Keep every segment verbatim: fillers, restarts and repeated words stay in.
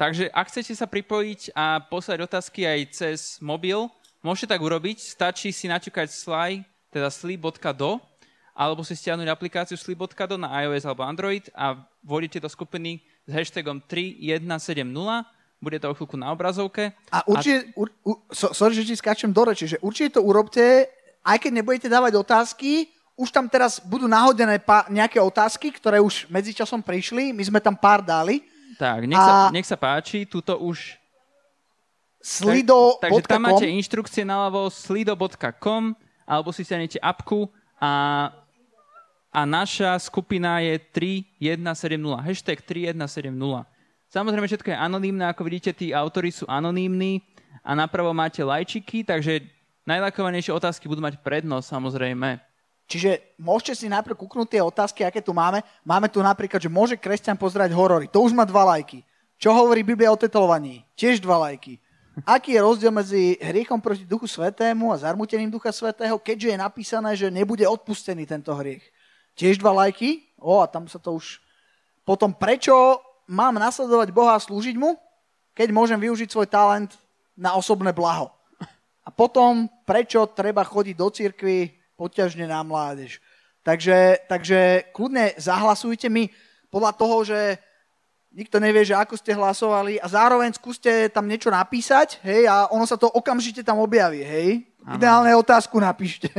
Takže ak chcete sa pripojiť a poslať otázky aj cez mobil, môžete tak urobiť. Stačí si naťukať slide, teda sli bodka do, alebo si stiahnuť aplikáciu sli bodka do na iOS alebo Android a vôjdete do skupiny s hashtagom tri jedna sedem nula. Bude to o chvíľku na obrazovke. A určite, a... Ur, ur, sorry, že ti skáčem do reči, že určite to urobte, aj keď nebudete dávať otázky. Už tam teraz budú nahodené pá, nejaké otázky, ktoré už medzičasom prišli. My sme tam pár dali. Tak, nech sa, nech sa páči, tuto už... Slido bodka com. Tak, takže tam máte inštrukcie naľavo slido bodka com, alebo si stiahnete apku a, a naša skupina je tri jedna sedem nula, hashtag tri jedna sedem nula. Samozrejme, všetko je anonymné, ako vidíte, tí autori sú anonymní a napravo máte lajčiky, takže najlakovanejšie otázky budú mať prednosť, samozrejme. Čiže môžete si najprv kúknúť tie otázky, aké tu máme. Máme tu napríklad, že môže kresťan pozerať horory. To už má dva lajky. Čo hovorí Biblia o tetovaní? Tiež dva lajky. Aký je rozdiel medzi hriechom proti Duchu Svätému a zarmútením Ducha Svätého, keďže je napísané, že nebude odpustený tento hriech? Tiež dva lajky. O, a tam sa to už... Potom prečo mám nasledovať Boha a slúžiť mu, keď môžem využiť svoj talent na osobné blaho? A potom prečo treba chodiť do cirkvi odťažne na mládež. Takže, takže kľudne zahlasujte mi podľa toho, že nikto nevie, že ako ste hlasovali a zároveň skúste tam niečo napísať, hej, a ono sa to okamžite tam objaví, hej. Ano. Ideálne otázku napíšte.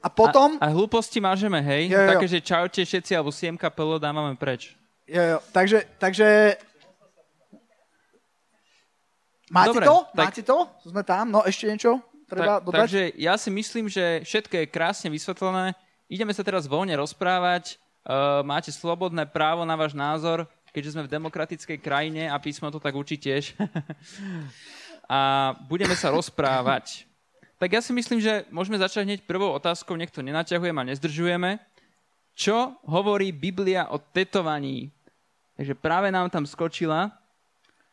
A potom... A, a hlúposti mážeme, hej. Jo, jo. Také, že čaute všetci, alebo siemka pelo dávame preč. Jo, jo. Takže, takže... Máte Dobre, to? Tak... Máte to? Sme tam? No, ešte niečo? Tak, takže ja si myslím, že všetko je krásne vysvetlené. Ideme sa teraz voľne rozprávať. E, máte slobodné právo na váš názor, keďže sme v demokratickej krajine a písmo to tak učí tiež. A budeme sa rozprávať. Tak ja si myslím, že môžeme začať hneď prvou otázkou, nech to nenaťahujeme a nezdržujeme. Čo hovorí Biblia o tetovaní? Takže práve nám tam skočila...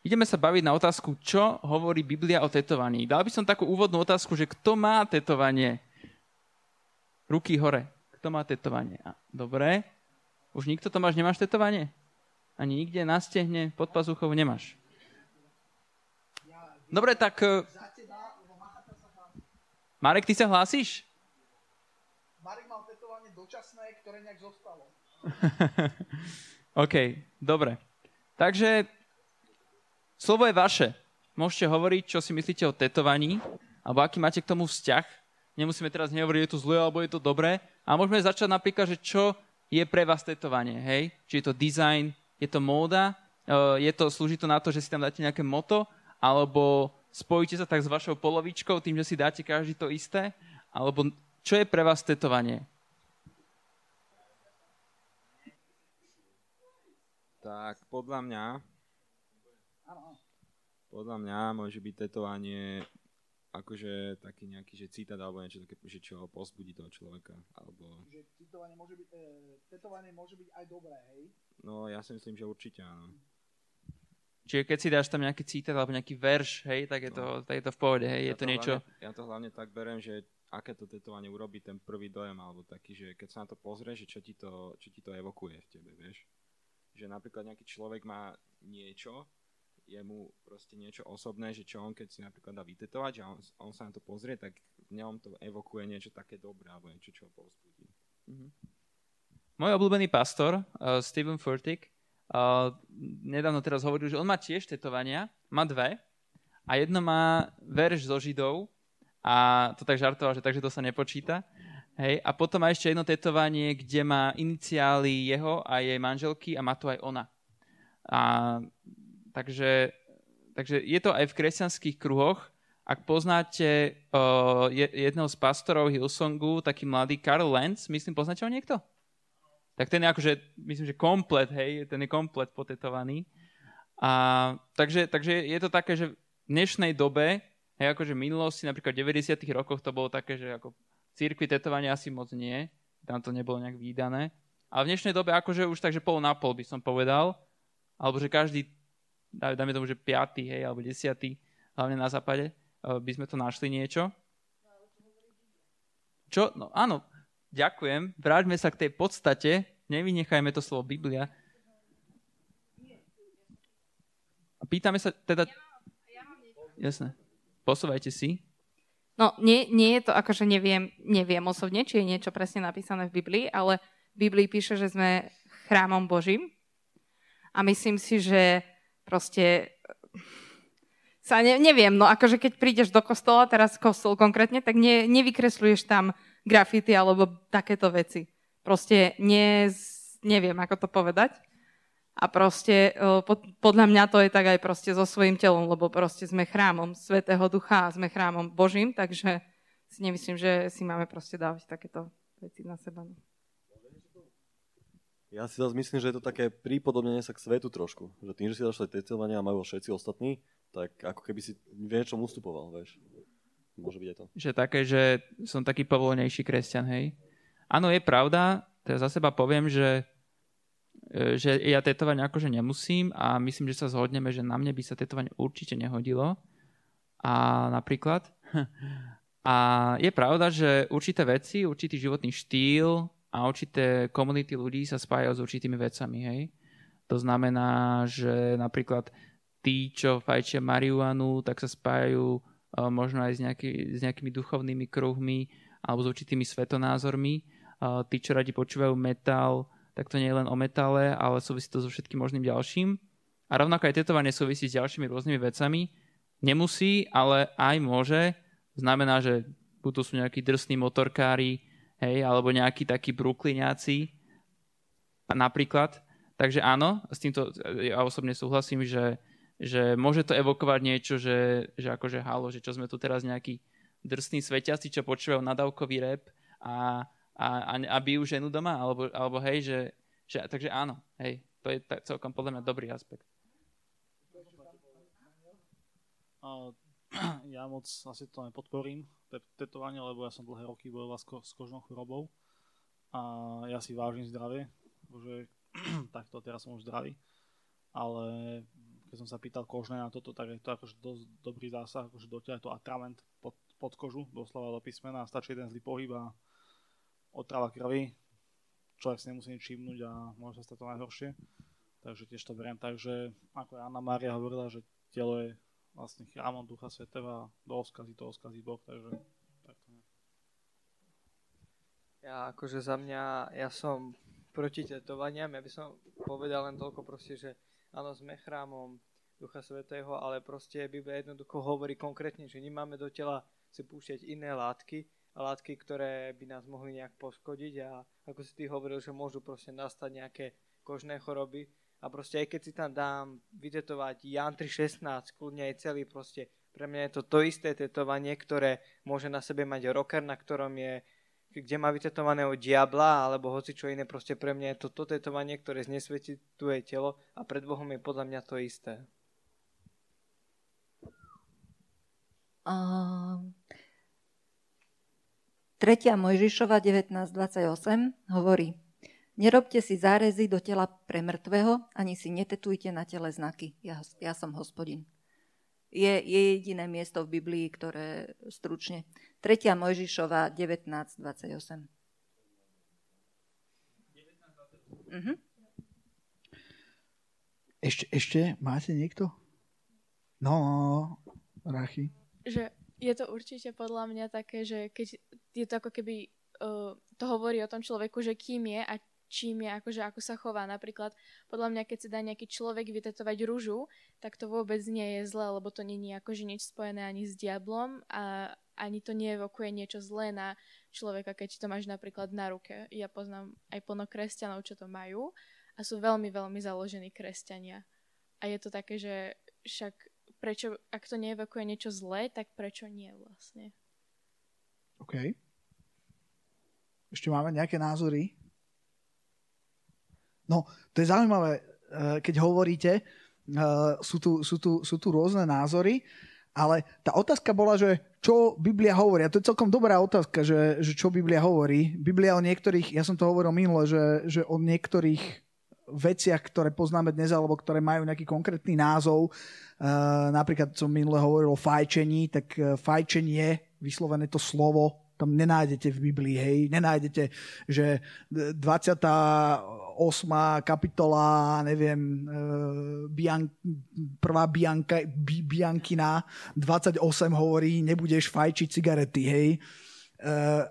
Ideme sa baviť na otázku, čo hovorí Biblia o tetovaní. Dal by som takú úvodnú otázku, že kto má tetovanie? Ruky hore. Kto má tetovanie? Dobre. Už nikto to máš, nemáš tetovanie? Ani nikde na stehne, pod pazuchou nemáš. Dobre, tak... Marek, ty sa hlásiš? Marek mal tetovanie dočasné, ktoré nejak zostalo. OK, dobre. Takže... Slovo je vaše. Môžete hovoriť, čo si myslíte o tetovaní, alebo aký máte k tomu vzťah. Nemusíme teraz nehovoriť, je to zlé, alebo je to dobré. A môžeme začať napríklad, že čo je pre vás tetovanie, hej? Či je to design, je to móda, je to, slúži to na to, že si tam dáte nejaké moto, alebo spojíte sa tak s vašou polovičkou, tým, že si dáte každý to isté, alebo čo je pre vás tetovanie? Tak, podľa mňa Podľa mňa môže byť tetovanie akože taký nejaký, že citát alebo niečo také, že čo povzbudí toho človeka, alebo... Že citovanie môže byť, e, tetovanie môže byť aj dobré, hej? No, ja si myslím, že určite áno. Čiže keď si dáš tam nejaký citát alebo nejaký verš, hej, tak je to, no. tak je to v pohode, hej, ja je to, to niečo... Hlavne, ja to hlavne tak beriem, že aké to tetovanie urobí ten prvý dojem, alebo taký, že keď sa na to pozrieš, že čo ti to, čo ti to evokuje v tebe, vieš? Že napríklad nejaký človek má niečo, je mu proste niečo osobné, že čo on, keď si napríklad dá vytetovať, že on, on sa na to pozrie, tak v ňom to evokuje niečo také dobré, alebo niečo, čo ho povzbudí. Mm-hmm. Môj obľúbený pastor, uh, Steven Furtick, uh, nedávno teraz hovoril, že on má tiež tetovania, má dve, a jedno má verš zo Židov, a to tak žartoval, že takže to sa nepočíta. Hej, a potom má ešte jedno tetovanie, kde má iniciály jeho a jej manželky a má to aj ona. A Takže, takže je to aj v kresťanských kruhoch. Ak poznáte uh, jedného z pastorov Hillsongu, taký mladý Karl Lenz, myslím, poznáte ho niekto? Tak ten je akože, myslím, že komplet, hej, ten je komplet potetovaný. A, takže, takže je to také, že v dnešnej dobe, hej, akože v minulosti, napríklad v deväťdesiatych rokoch to bolo také, že ako cirkvi tetovanie asi moc nie, tam to nebolo nejak výdané. A v dnešnej dobe akože už takže pol na pol by som povedal, alebo že každý dáme tomu, že piaty, hej, alebo desiatý, hlavne na západe, by sme to našli niečo. Čo? No áno, ďakujem. Vráťme sa k tej podstate. Nevynechajme to slovo Biblia. pýtame sa teda... Ja mám, ja mám Jasné. Posúvajte si. No, nie, nie je to, akože neviem, neviem osobne, či je niečo presne napísané v Biblii, ale v Biblii píše, že sme chrámom Božím. A myslím si, že proste... sa ne, neviem, no akože keď prídeš do kostola, teraz kostol konkrétne, tak ne, nevykresľuješ tam grafity alebo takéto veci. Proste ne, neviem, ako to povedať. A proste podľa mňa to je tak aj proste so svojím telom, lebo proste sme chrámom Svätého Ducha a sme chrámom Božím, takže si nemyslím, že si máme proste dávať takéto veci na seba. Ja si zase myslím, že je to také prípodobnenie sa k svetu trošku. Že tým, že si zašli testovania a majú všetci ostatní, tak ako keby si niečom ustupoval, vieš. Môže byť aj to. Že také, že som taký povolenejší kresťan, hej. Áno, je pravda, teda za seba poviem, že že ja tetovať akože nemusím a myslím, že sa zhodneme, že na mne by sa tetovanie určite nehodilo. A napríklad. A je pravda, že určité veci, určitý životný štýl a určité komunity ľudí sa spájajú s určitými vecami, hej. To znamená, že napríklad tí, čo fajčia marihuanu, tak sa spájajú možno aj s, nejaký, s nejakými duchovnými kruhmi alebo s určitými svetonázormi. Tí, čo radi počúvajú metal, tak to nie je len o metále, ale súvisí to so všetkým možným ďalším. A rovnako aj tetovanie súvisí s ďalšími rôznymi vecami. Nemusí, ale aj môže. Znamená, že buď to sú nejakí drsní motorkári, hej, alebo nejakí takí brukliňáci, napríklad. Takže áno, s týmto ja osobne súhlasím, že, že môže to evokovať niečo, že, že akože halo, že čo sme tu teraz nejakí drsní svetiaci, čo počúvajú nadávkový rap a A, a bijú ženu doma, alebo, alebo hej, že, že... Takže áno, hej, to je tak celkom podľa mňa dobrý aspekt. Ja moc asi to nepodporím, tetovanie, lebo ja som dlhé roky bojoval s, ko- s kožnou chorobou a ja si vážim zdravie, že takto teraz som už zdravý, ale keď som sa pýtal kožné na toto, tak je to akože dosť dobrý zásah, akože dotiaľ je to atrament pod, pod kožu, doslova do písmena, stačí jeden zlý pohyb a otrava krvi, človek si nemusí nič všimnúť a môže sa stať to najhoršie. Takže tiež to beriem. Takže ako Anna Mária hovorila, že telo je vlastne chrámom Ducha Svätého a do oskazí to oskazí Boh, takže takto nie. Ja akože za mňa, ja som proti tetovaniam, ja by som povedal len toľko proste, že áno, sme chrámom Ducha Svätého, ale proste Biblia jednoducho hovorí konkrétne, že nemáme do tela si púšťať iné látky, látky, ktoré by nás mohli nejak poškodiť a ako si ty hovoril, že môžu proste nastať nejaké kožné choroby a proste aj keď si tam dám vytetovať Ján tri šestnásť, kľudne aj celý proste, pre mňa je to to isté tetovanie, ktoré môže na sebe mať rocker, na ktorom je, kde má vytetovaného diabla alebo hoci čo iné, proste pre mňa je to to tetovanie, ktoré znesvetituje telo a pred Bohom je podľa mňa to isté. Uh... Tretia Mojžišova devätnásť dvadsaťosem hovorí: Nerobte si zárezy do tela pre mŕtvého, ani si netetujte na tele znaky. Ja, ja som Hospodin. Je, je jediné miesto v Biblii, ktoré stručne. Tretia Mojžišova devätnásť dvadsaťosem. Mhm. Ešte, ešte? Máte niekto? No, Rachy. Že... Je to určite podľa mňa také, že keď je to ako keby, uh, to hovorí o tom človeku, že kým je a čím je, akože ako sa chová. Napríklad, podľa mňa, keď si dá nejaký človek vytetovať ružu, tak to vôbec nie je zlé, lebo to nie je akože nič spojené ani s diablom a ani to neevokuje niečo zlé na človeka, keď to máš napríklad na ruke. Ja poznám aj plno kresťanov, čo to majú a sú veľmi, veľmi založení kresťania. A je to také, že však prečo, ak to neevokuje niečo zlé, tak prečo nie vlastne? OK. Ešte máme nejaké názory? No, to je zaujímavé, keď hovoríte, sú tu, sú tu, sú tu rôzne názory, ale tá otázka bola, že čo Biblia hovorí. A to je celkom dobrá otázka, že, že čo Biblia hovorí. Biblia o niektorých, ja som to hovoril minule, že, že o niektorých veciach, ktoré poznáme dnes, alebo ktoré majú nejaký konkrétny názov. Uh, napríklad som minule hovoril o fajčení, tak uh, fajčenie, vyslovené to slovo, tam nenájdete v Biblii, hej, nenájdete, že dvadsiata ôsma osma kapitola, neviem, Bian, prvá Bianka, Biankina dvadsaťosem hovorí, nebudeš fajčiť cigarety, hej.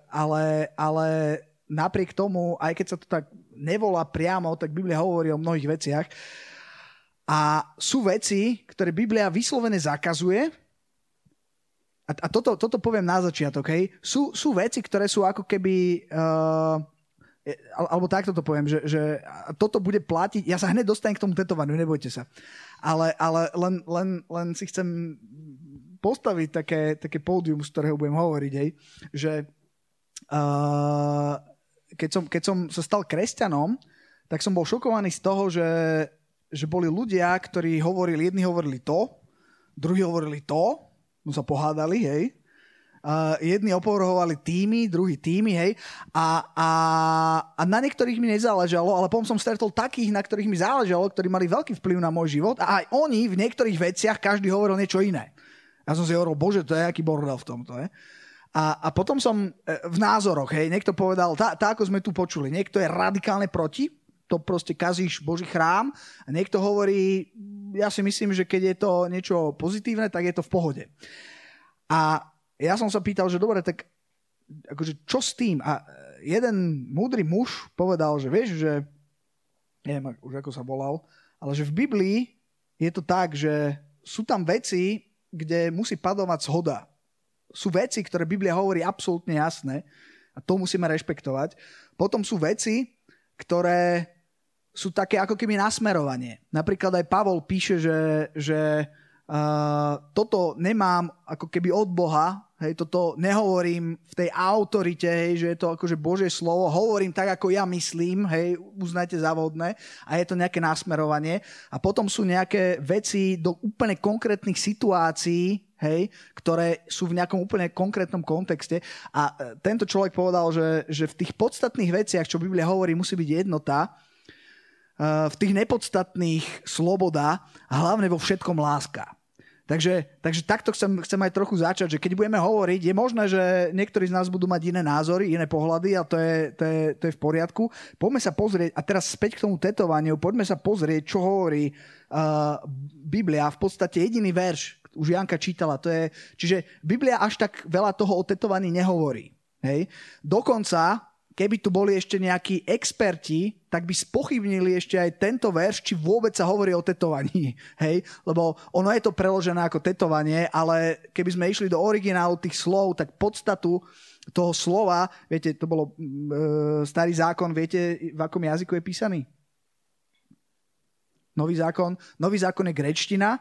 Ale, ale napriek tomu, aj keď sa to tak nevolá priamo, tak Biblia hovorí o mnohých veciach. A sú veci, ktoré Biblia vyslovene zakazuje. A, a toto, toto poviem na začiatok, hej. Sú, sú veci, ktoré sú ako keby... Uh, alebo takto to poviem, že, že toto bude platiť, ja sa hneď dostanem k tomu tetovaniu, nebojte sa, ale, ale len, len, len si chcem postaviť také, také pódium, z ktorého budem hovoriť, hej, že uh, keď, som, keď som sa stal kresťanom, tak som bol šokovaný z toho, že, že boli ľudia, ktorí hovorili, jedni hovorili to, druhí hovorili to, no sa pohádali, hej. Uh, jedni opovrhovali týmy, druhí týmy, hej, a, a, a na niektorých mi nezáležalo, ale potom som stretol takých, na ktorých mi záležalo, ktorí mali veľký vplyv na môj život a aj oni v niektorých veciach každý hovoril niečo iné. Ja som si hovoril, bože, to je aký bordel v tomto, hej. A, a potom som v názoroch, hej, niekto povedal, tá, tá ako sme tu počuli, niekto je radikálne proti, to proste kazíš Boží chrám, a niekto hovorí, ja si myslím, že keď je to niečo pozitívne, tak je to v pohode. A ja som sa pýtal, že dobre, tak akože čo s tým? A jeden múdry muž povedal, že vieš, že neviem už ako sa volal, ale že v Biblii je to tak, že sú tam veci, kde musí padovať zhoda. Sú veci, ktoré Biblia hovorí absolútne jasné a to musíme rešpektovať. Potom sú veci, ktoré sú také ako keby nasmerovanie. Napríklad aj Pavol píše, že... že Uh, toto nemám ako keby od Boha, hej, toto nehovorím v tej autorite, hej, že je to akože Božie slovo, hovorím tak, ako ja myslím, hej, uznajte za vhodné a je to nejaké nasmerovanie. A potom sú nejaké veci do úplne konkrétnych situácií, hej, ktoré sú v nejakom úplne konkrétnom kontexte. A tento človek povedal, že, že v tých podstatných veciach, čo Biblia hovorí, musí byť jednota, uh, v tých nepodstatných sloboda a hlavne vo všetkom láska. Takže, takže takto chcem, chcem aj trochu začať, že keď budeme hovoriť, je možné, že niektorí z nás budú mať iné názory, iné pohľady a to je, to je, to je v poriadku. Poďme sa pozrieť, a teraz späť k tomu tetovaniu, poďme sa pozrieť, čo hovorí uh, Biblia. V podstate jediný verš, už Janka čítala, to je, čiže Biblia až tak veľa toho o tetovaní nehovorí. Hej? Dokonca, keby tu boli ešte nejakí experti, tak by spochybnili ešte aj tento verš, či vôbec sa hovorí o tetovaní. Hej? Lebo ono je to preložené ako tetovanie, ale keby sme išli do originálu tých slov, tak podstatu toho slova, viete, to bolo e, starý zákon, viete, v akom jazyku je písaný? Nový zákon, nový zákon je gréčtina,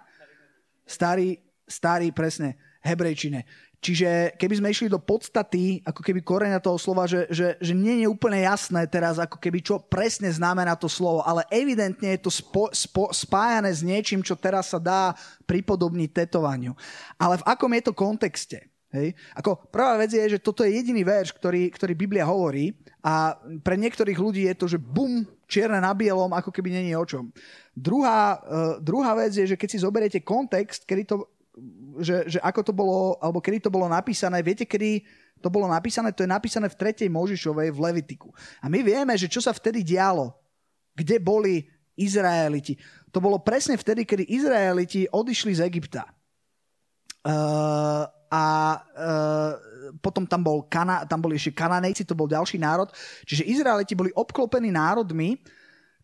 starý, starý presne, hebrejčine. Čiže keby sme išli do podstaty, ako keby koreňa toho slova, že, že, že nie je úplne jasné teraz, ako keby čo presne znamená to slovo, ale evidentne je to spo, spo, spájane s niečím, čo teraz sa dá pripodobniť tetovaniu. Ale v akom je to kontexte? Hej? Ako prvá vec je, že toto je jediný verš, ktorý, ktorý Biblia hovorí a pre niektorých ľudí je to, že bum, čierne na bielom, ako keby není o čom. Druhá, uh, druhá vec je, že keď si zoberiete kontext, kedy to... Že, že ako to bolo, alebo kedy to bolo napísané, viete, kedy to bolo napísané? To je napísané v tretej Mojžišovej v Levitiku. A my vieme, že čo sa vtedy dialo, kde boli Izraeliti. To bolo presne vtedy, kedy Izraeliti odišli z Egypta. Uh, a uh, potom tam, bol Kana, tam boli ešte Kananejci, to bol ďalší národ. Čiže Izraeliti boli obklopení národmi,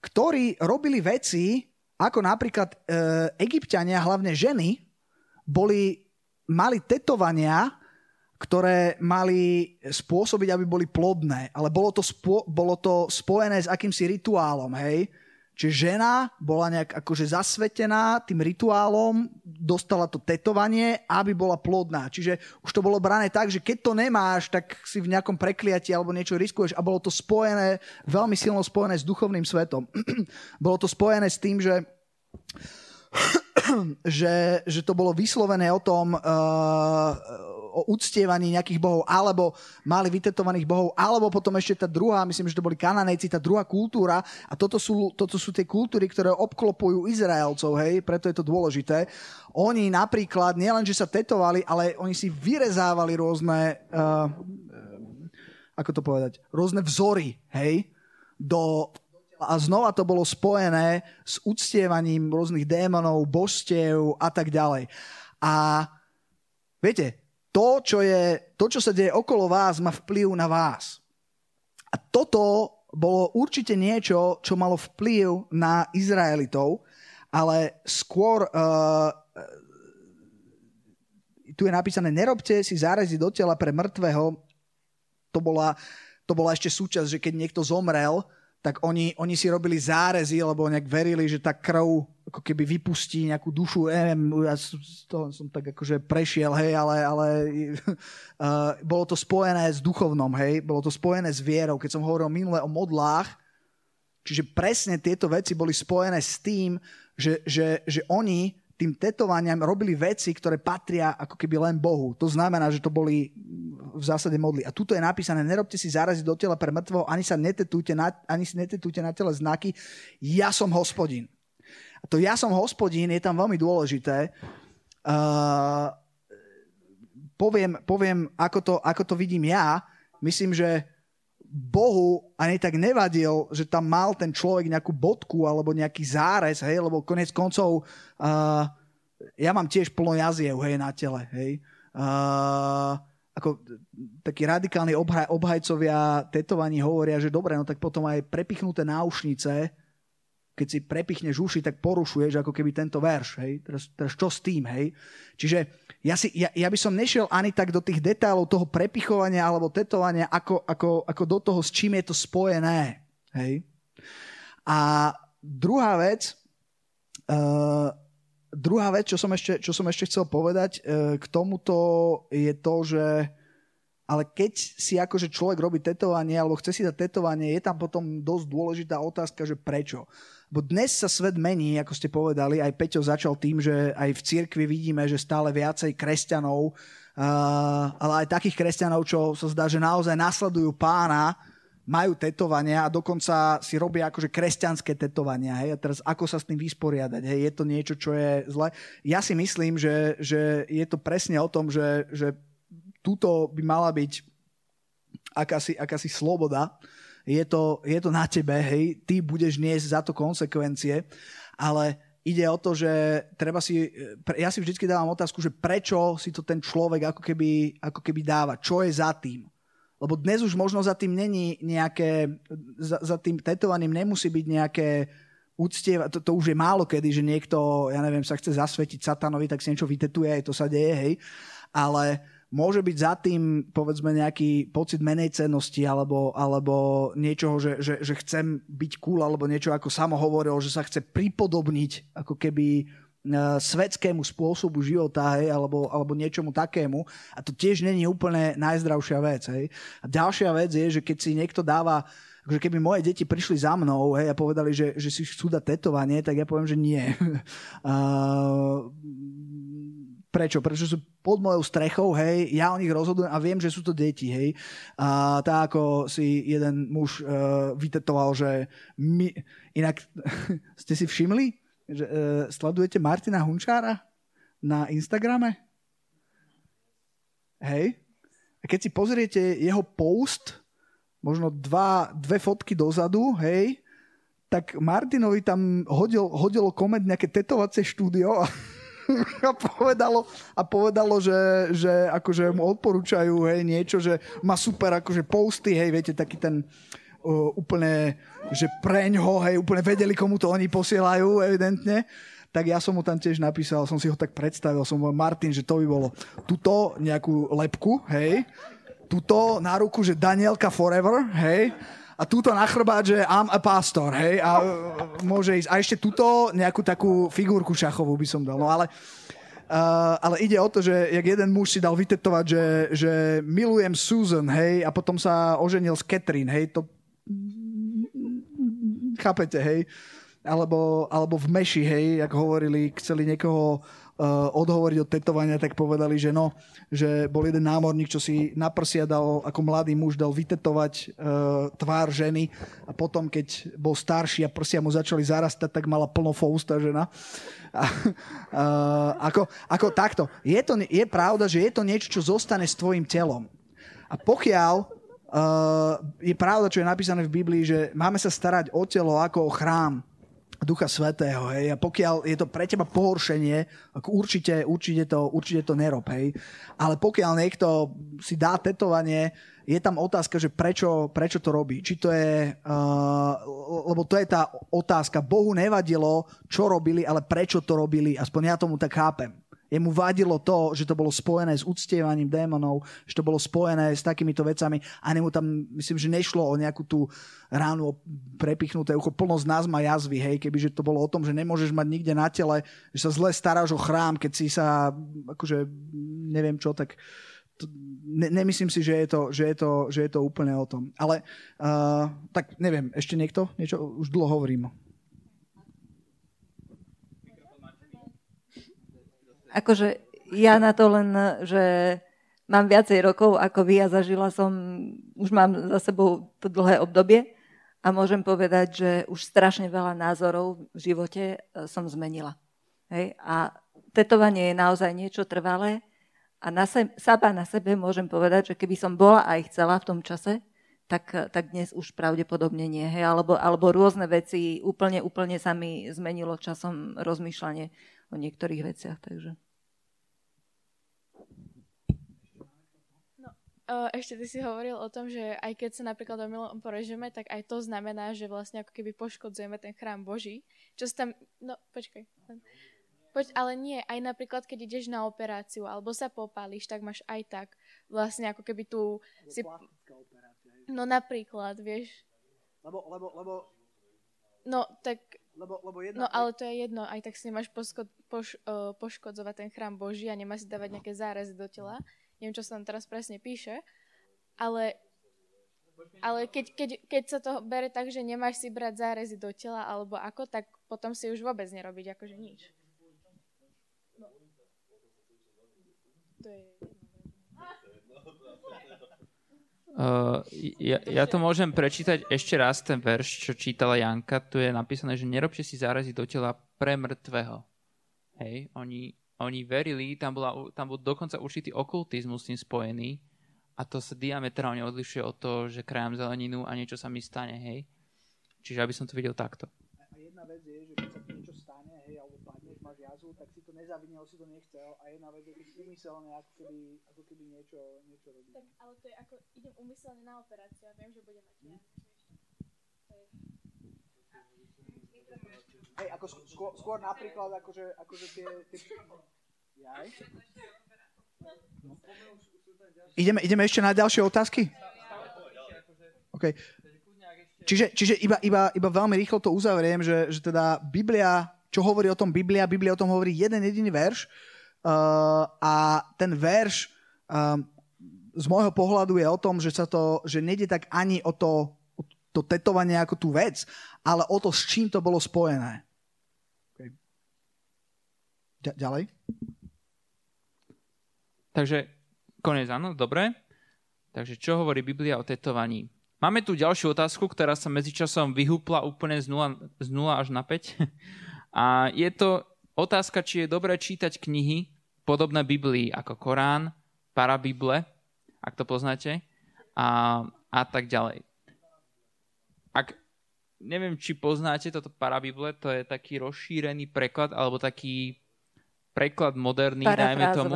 ktorí robili veci, ako napríklad uh, Egypťania, hlavne ženy, Boli, mali tetovania, ktoré mali spôsobiť, aby boli plodné. Ale bolo to, spo, bolo to spojené s akýmsi rituálom, hej? Čiže žena bola nejak akože zasvetená tým rituálom, dostala to tetovanie, aby bola plodná. Čiže už to bolo brané tak, že keď to nemáš, tak si v nejakom prekliati alebo niečo riskuješ. A bolo to spojené, veľmi silno spojené s duchovným svetom. Bolo to spojené s tým, že... Že, že to bolo vyslovené o tom, uh, o uctievaní nejakých bohov, alebo mali vytetovaných bohov, alebo potom ešte tá druhá, myslím, že to boli Kananejci, tá druhá kultúra, a toto sú, toto sú tie kultúry, ktoré obklopujú Izraelcov, hej, preto je to dôležité. Oni napríklad, nielen, že sa tetovali, ale oni si vyrezávali rôzne, uh, ako to povedať, rôzne vzory, hej, do... A znova to bolo spojené s uctievaním rôznych démonov, božstiev a tak ďalej. A viete, to čo, je, to, čo sa deje okolo vás, má vplyv na vás. A toto bolo určite niečo, čo malo vplyv na Izraelitov, ale skôr uh, tu je napísané, nerobte si zárezy do tela pre mŕtvého. To bola, to bola ešte súčasť, že keď niekto zomrel, tak oni, oni si robili zárezy, lebo nejak verili, že tá krv ako keby vypustí nejakú dušu. Neviem, ja to som tak akože prešiel, hej, ale, ale uh, bolo to spojené s duchovnom, hej, bolo to spojené s vierou. Keď som hovoril minule o modlách, čiže presne tieto veci boli spojené s tým, že, že, že oni tým tetovaniam robili veci, ktoré patria ako keby len Bohu. To znamená, že to boli v zásade modly. A tuto je napísané, nerobte si zárazy do tela pre mŕtvého, ani, sa netetujte na, ani si netetujte na tele znaky, ja som hospodín. A to ja som hospodín je tam veľmi dôležité. Uh, poviem, poviem ako, to, ako to vidím ja. Myslím, že Bohu ani tak nevadil, že tam mal ten človek nejakú bodku alebo nejaký zárez, hej, lebo konec koncov uh, ja mám tiež plno jaziev, hej, na tele, hej. Uh, ako takí radikálni obhaj, obhajcovia tetovaní hovoria, že dobre, no tak potom aj prepichnuté náušnice, keď si prepichneš uši, tak porušuješ ako keby tento verš, hej. Teraz, teraz čo s tým, hej? Čiže ja, si, ja, ja by som nešiel ani tak do tých detailov toho prepichovania alebo tetovania, ako, ako, ako do toho, s čím je to spojené, hej. A druhá vec, uh, Druhá vec, čo som ešte, čo som ešte chcel povedať e, k tomuto, je to, že ale keď si akože človek robí tetovanie alebo chce si dať tetovanie, je tam potom dosť dôležitá otázka, že prečo. Bo dnes sa svet mení, ako ste povedali, aj Peťo začal tým, že aj v cirkvi vidíme, že stále viacej kresťanov, e, ale aj takých kresťanov, čo sa zdá, že naozaj nasledujú Pána, majú tetovania a dokonca si robia akože kresťanské tetovania. Hej? A teraz ako sa s tým vysporiadať? Hej? Je to niečo, čo je zle? Ja si myslím, že, že je to presne o tom, že, že túto by mala byť akási, akási sloboda. Je to, je to na tebe, hej? Ty budeš niesť za to konsekvencie, ale ide o to, že treba si, ja si vždycky dávam otázku, že prečo si to ten človek ako keby, ako keby dáva, čo je za tým. Lebo dnes už možno za tým není nejaké, za, za tým tetovaním nemusí byť nejaké úctieva, to, to už je málo kedy, že niekto, ja neviem, sa chce zasvetiť satanovi, tak si niečo vytetuje, to sa deje, hej. Ale môže byť za tým, povedzme, nejaký pocit menejcennosti alebo, alebo niečoho, že, že, že chcem byť cool, alebo niečo, ako Samo hovoril, že sa chce pripodobniť ako keby svetskému spôsobu života, hej, alebo, alebo niečomu takému. A to tiež není úplne najzdravšia vec. Hej. A ďalšia vec je, že keď si niekto dáva, že keby moje deti prišli za mnou, hej, a povedali, že, že si chcú dať tetovanie, tak ja poviem, že nie. uh, prečo? Prečo sú pod mojou strechou, hej, ja o nich rozhodujem a viem, že sú to deti, hej. A tak ako si jeden muž uh, vytetoval, že my... Inak ste si všimli? Že, e, sledujete Martina Hunčára na Instagrame? Hej. A keď si pozriete jeho post, možno dva, dve fotky dozadu, hej, tak Martinovi tam hodil, hodilo koment nejaké tetovacie štúdio a, a povedalo, a povedalo že, že akože mu odporúčajú, hej, niečo, že má super akože posty, hej, viete, taký ten... Uh, úplne, že preňho, hej, úplne vedeli, komu to oni posielajú, evidentne, tak ja som mu tam tiež napísal, som si ho tak predstavil, som mu Martin, že to by bolo tuto nejakú lepku, hej, tuto na ruku, že Danielka forever, hej, a túto na chrbát, že I'm a pastor, hej, a môže ísť, a ešte tuto nejakú takú figurku šachovú by som dal, no ale... Uh, ale ide o to, že jak jeden muž si dal vytetovať, že, že milujem Susan, hej, a potom sa oženil s Catherine, hej, to chápete, hej, alebo, alebo v meši, hej, jak hovorili, chceli niekoho uh, odhovoriť od tetovania, tak povedali, že no, že bol jeden námorník, čo si na prsia dal, ako mladý muž dal vytetovať uh, tvár ženy a potom, keď bol starší a prsia mu začali zarastať, tak mala plno fousta žena. A, uh, ako, ako takto. Je, to, je pravda, že je to niečo, čo zostane s tvojim telom. A pokiaľ uh, Uh, je pravda, čo je napísané v Biblii, že máme sa starať o telo ako o chrám Ducha Svätého, hej. A pokiaľ je to pre teba pohoršenie, určite, určite, to, určite to nerob, hej. Ale pokiaľ niekto si dá tetovanie, je tam otázka, že prečo, prečo to robí. Či to je, uh, lebo to je tá otázka. Bohu nevadilo, čo robili, ale prečo to robili. Aspoň ja tomu tak chápem. Jemu vadilo to, že to bolo spojené s uctievaním démonov, že to bolo spojené s takýmito vecami a nemu tam, myslím, že nešlo o nejakú tú ránu, o prepichnuté ucho, plnosť nás má jazvy, hej, kebyže to bolo o tom, že nemôžeš mať nikde na tele, že sa zle staráš o chrám, keď si sa, akože, neviem čo, tak to, ne, nemyslím si, že je to, že je to, že je to úplne o tom. Ale, uh, tak neviem, ešte niekto? Niečo? Už dlho hovorím. Akože ja na to len, že mám viacej rokov ako vy a zažila som, už mám za sebou to dlhé obdobie a môžem povedať, že už strašne veľa názorov v živote som zmenila. Hej? A tetovanie je naozaj niečo trvalé a na sebe, sama na sebe môžem povedať, že keby som bola aj chcela v tom čase, tak, tak dnes už pravdepodobne nie. Hej? Alebo, alebo rôzne veci, úplne, úplne sa mi zmenilo časom rozmýšľanie o niektorých veciach, takže... Ešte ty si hovoril o tom, že aj keď sa napríklad omylom porežeme, tak aj to znamená, že vlastne ako keby poškodzujeme ten chrám Boží. Čo sa tam... No, počkaj. Poč, ale nie, aj napríklad, keď ideš na operáciu alebo sa popáliš, tak máš aj tak vlastne ako keby tu... Si... No napríklad, vieš. Lebo, lebo, lebo... No, tak... Lebo, lebo jedna... No, ale to je jedno, aj tak si nemáš poško- poš- uh, poškodzovať ten chrám Boží a nemá si dávať nejaké zárazy do tela. Neviem, čo sa tam teraz presne píše, ale, ale keď, keď, keď sa to bere tak, že nemáš si brať zárezy do tela alebo ako, tak potom si už vôbec nerobiť akože nič. No. To je... Uh, ja, ja to môžem prečítať ešte raz, ten verš, čo čítala Janka, tu je napísané, že nerobte si zárezy do tela pre mŕtvého. Hej, oni... Oni verili, tam, bola, tam bol dokonca určitý okultizmus s tým spojený a to sa diametrálne odlišuje od toho, že krajam zeleninu a niečo sa mi stane, hej. Čiže aby som to videl takto. A jedna vec je, že keď sa ti niečo stane, hej, alebo padneš, máš jazvu, tak si to nezavinil, si to nechcel a jedna vec je, že umyselne, ako keby, ako keby niečo, niečo robí. Tak, ale to je ako, idem umyselne na operáciu a viem, že budem mať jazvu. Hej, ako skôr, skôr napríklad, akože, akože tie... tie... Jaj. No. Ideme, ideme ešte na ďalšie otázky? Okay. Čiže, čiže iba, iba, iba veľmi rýchlo to uzavriem, že, že teda Biblia, čo hovorí o tom Biblia? Biblia o tom hovorí jeden jediný verš uh, a ten verš um, z môjho pohľadu je o tom, že sa to, že nejde tak ani o to, to tetovanie ako tú vec, ale o to, s čím to bolo spojené. Okay. Ďa- ďalej. Takže, koniec, áno, dobre. Takže, čo hovorí Biblia o tetovaní? Máme tu ďalšiu otázku, ktorá sa medzičasom vyhúpla úplne z nula až na päť. A je to otázka, či je dobré čítať knihy podobné Biblii, ako Korán, Parabible, ak to poznáte, a, a tak ďalej. Ak, neviem, či poznáte toto Parabible, to je taký rozšírený preklad, alebo taký preklad moderný, dajme tomu.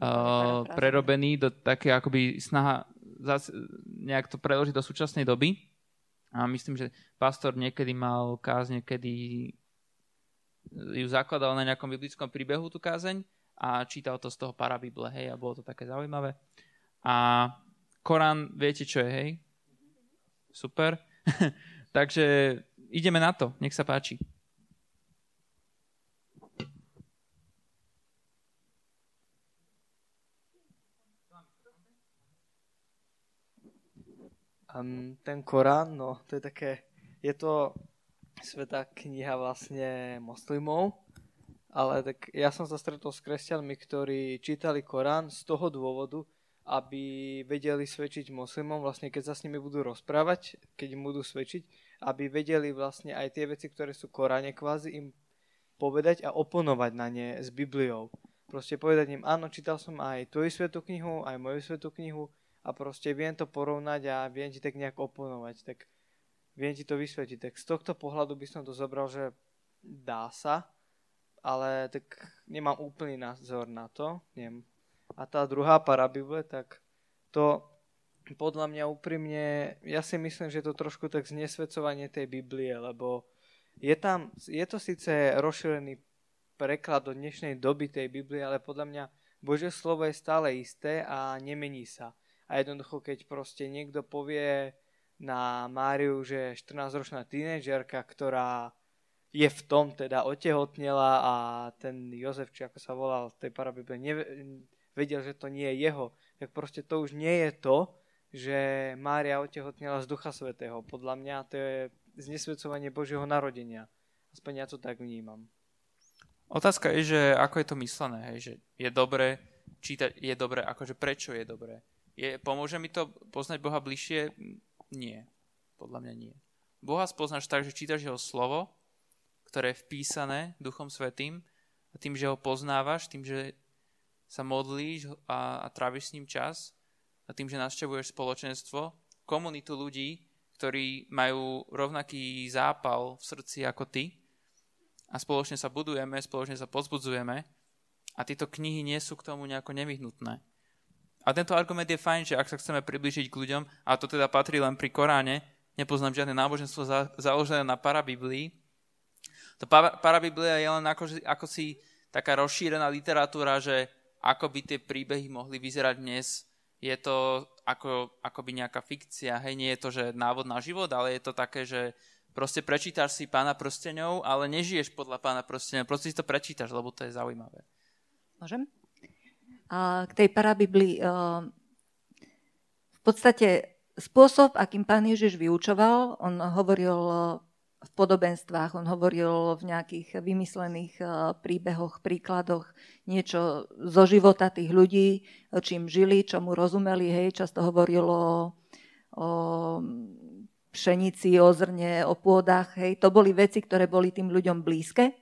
Uh, prerobený do také akoby snaha zase nejak to preložiť do súčasnej doby. A myslím, že pastor niekedy mal kázeň, kedy ju zakladal na nejakom biblickom príbehu tú kázeň a čítal to z toho Parabible, hej, a bolo to také zaujímavé. A Korán, viete, čo je, hej? Super. Takže ideme na to. Nech sa páči. Um, ten Korán, no, to je také, je to svätá kniha vlastne moslimov, ale tak ja som sa stretol s kresťanmi, ktorí čítali Korán z toho dôvodu, aby vedeli svedčiť moslimom, vlastne keď sa s nimi budú rozprávať, keď im budú svedčiť, aby vedeli vlastne aj tie veci, ktoré sú v Koráne, kvázi im povedať a oponovať na ne s Bibliou. Proste povedať im, áno, čítal som aj tvoju svätú knihu, aj moju svätú knihu, a proste viem to porovnať a viem ti tak nejak oponovať, tak viem ti to vysvetliť. Tak z tohto pohľadu by som to zobral, že dá sa, ale tak nemám úplný názor na to. Neviem. A tá druhá parabible, tak to podľa mňa úprimne, ja si myslím, že to trošku tak znesvedcovanie tej Biblie, lebo je tam, je to síce rozšírený preklad do dnešnej doby tej Biblie, ale podľa mňa Božie slovo je stále isté a nemení sa. A jednoducho, keď proste niekto povie na Máriu, že štrnásťročná tínedžerka, ktorá je v tom, teda otehotnela a ten Jozef, či ako sa volal v tej parabible, vedel, že to nie je jeho, tak proste to už nie je to, že Mária otehotnela z Ducha Svätého. Podľa mňa to je znesvedcovanie Božieho narodenia. Aspoň ja to tak vnímam. Otázka je, že ako je to myslené, hej? Že je dobré čítať, je dobré, akože prečo je dobré. Je, pomôže mi to poznať Boha bližšie? Nie, podľa mňa nie. Boha spoznáš tak, že čítaš jeho slovo, ktoré je vpísané Duchom Svätým, a tým, že ho poznávaš, tým, že sa modlíš a, a tráviš s ním čas, a tým, že navštevuješ spoločenstvo, komunitu ľudí, ktorí majú rovnaký zápal v srdci ako ty, a spoločne sa budujeme, spoločne sa pozbudzujeme, a tieto knihy nie sú k tomu nejako nevyhnutné. A tento argument je fajn, že ak sa chceme priblížiť k ľuďom, a to teda patrí len pri Koráne, nepoznám žiadne náboženstvo za, založené na parabiblii. To pa, parabiblia je len ako, ako si taká rozšírená literatúra, že ako by tie príbehy mohli vyzerať dnes, je to ako, ako by nejaká fikcia, hej, nie je to, že návod na život, ale je to také, že proste prečítaš si Pána prsteňov, ale nežiješ podľa Pána prsteňov. Proste si to prečítaš, lebo to je zaujímavé. Môžem? A k tej parabiblii. V podstate spôsob, akým Pán Ježiš vyučoval, on hovoril v podobenstvách, on hovoril v nejakých vymyslených príbehoch, príkladoch, niečo zo života tých ľudí, čím žili, čomu rozumeli. Hej, často hovorilo o pšenici, o zrne, o pôdach. Hej. To boli veci, ktoré boli tým ľuďom blízke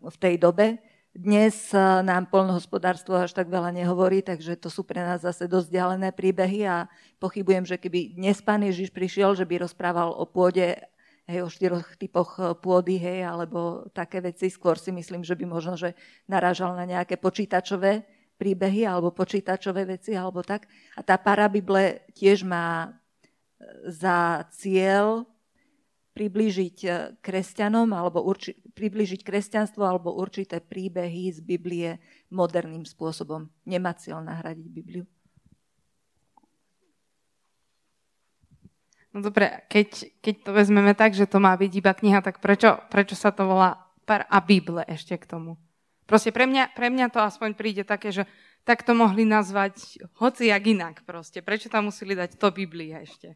v tej dobe. Dnes nám poľnohospodárstvo až tak veľa nehovorí, takže to sú pre nás zase dosť vzdialené príbehy, a pochybujem, že keby dnes Pán Ježiš prišiel, že by rozprával o pôde, hej, o štyroch typoch pôdy, hej, alebo také veci. Skôr si myslím, že by možno, že narážal na nejaké počítačové príbehy alebo počítačové veci alebo tak. A tá parabible tiež má za cieľ priblížiť kresťanom alebo urči- priblížiť kresťanstvo alebo určité príbehy z Biblie moderným spôsobom. Nemá cieľ nahradiť Bibliu. No dobre, keď, keď to vezmeme tak, že to má byť iba kniha, tak prečo, prečo sa to volá parabible ešte k tomu? Proste pre mňa, pre mňa to aspoň príde také, že tak to mohli nazvať hociak inak proste. Prečo tam museli dať to Biblia ešte?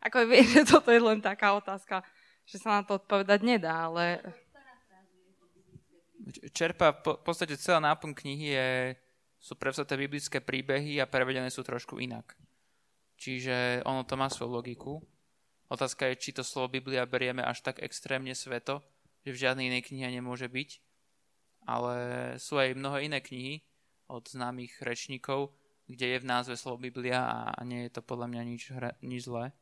Ako viem, že toto je len taká otázka, že sa na to odpovedať nedá, ale... Čerpa, v podstate celá náplň knihy je, sú prevzaté biblické príbehy a prevedené sú trošku inak. Čiže ono to má svoju logiku. Otázka je, či to slovo Biblia berieme až tak extrémne sveto, že v žiadnej inej knihe nemôže byť. Ale sú aj mnoho iné knihy od známych rečníkov, kde je v názve slovo Biblia, a nie je to podľa mňa nič, hra, nič zlé.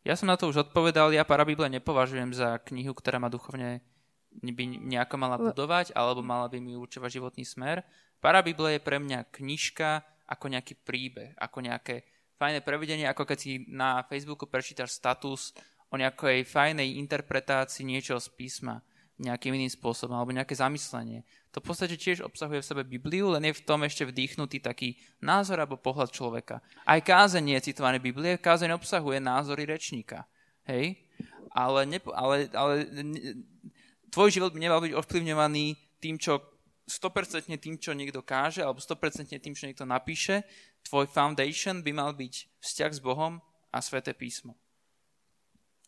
Ja som na to už odpovedal, ja Parabible nepovažujem za knihu, ktorá ma duchovne by nejako mala budovať, alebo mala by mi určovať životný smer. Parabible je pre mňa knižka ako nejaký príbeh, ako nejaké fajné prevedenie, ako keď si na Facebooku prečítaš status o nejakej fajnej interpretácii niečoho z písma nejakým iným spôsobom, alebo nejaké zamyslenie. To v podstate tiež obsahuje v sebe Bibliu, len je v tom ešte vdýchnutý taký názor alebo pohľad človeka. Aj kázeň je citované Biblie, kázeň obsahuje názory rečníka. Hej? Ale, nepo, ale, ale tvoj život by nemal byť ovplyvňovaný tým, čo sto percent tým, čo niekto káže, alebo sto percent tým, čo niekto napíše. Tvoj foundation by mal byť vzťah s Bohom a Sväté písmo.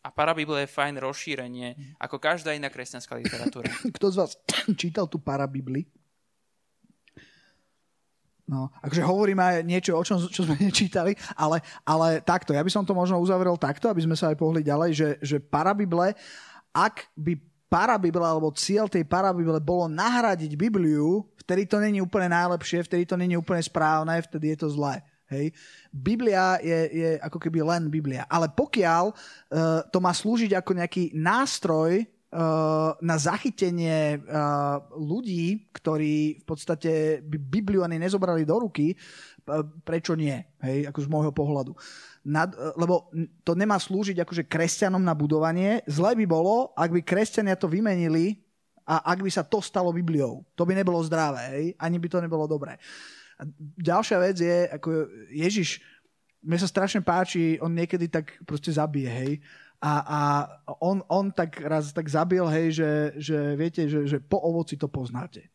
A Parabiblia je fajn rozšírenie, ako každá iná kresťanská literatúra. Kto z vás čítal tú Parabibli? No, akože hovorím aj niečo, o čom čo sme nečítali, ale, ale takto. Ja by som to možno uzavrel takto, aby sme sa aj pohli ďalej, že, že Parabible, ak by Parabible, alebo cieľ tej Parabible bolo nahradiť Bibliu v vtedy to není úplne najlepšie, vtedy to není úplne správne, vtedy je to zlé. Hej. Biblia je, je ako keby len Biblia. Ale pokiaľ uh, to má slúžiť ako nejaký nástroj uh, na zachytenie uh, ľudí, ktorí v podstate Bibliu ani nezobrali do ruky, prečo nie? Hej, ako z môjho pohľadu. Nad, lebo to nemá slúžiť akože kresťanom na budovanie. Zle by bolo, ak by kresťania to vymenili a ak by sa to stalo Bibliou. To by nebolo zdravé, hej? Ani by to nebolo dobré. A ďalšia vec je, ako Ježiš, mne sa strašne páči, on niekedy tak proste zabije, hej. A, a on, on tak raz tak zabil, hej, že, že viete, že, že po ovoci to poznáte.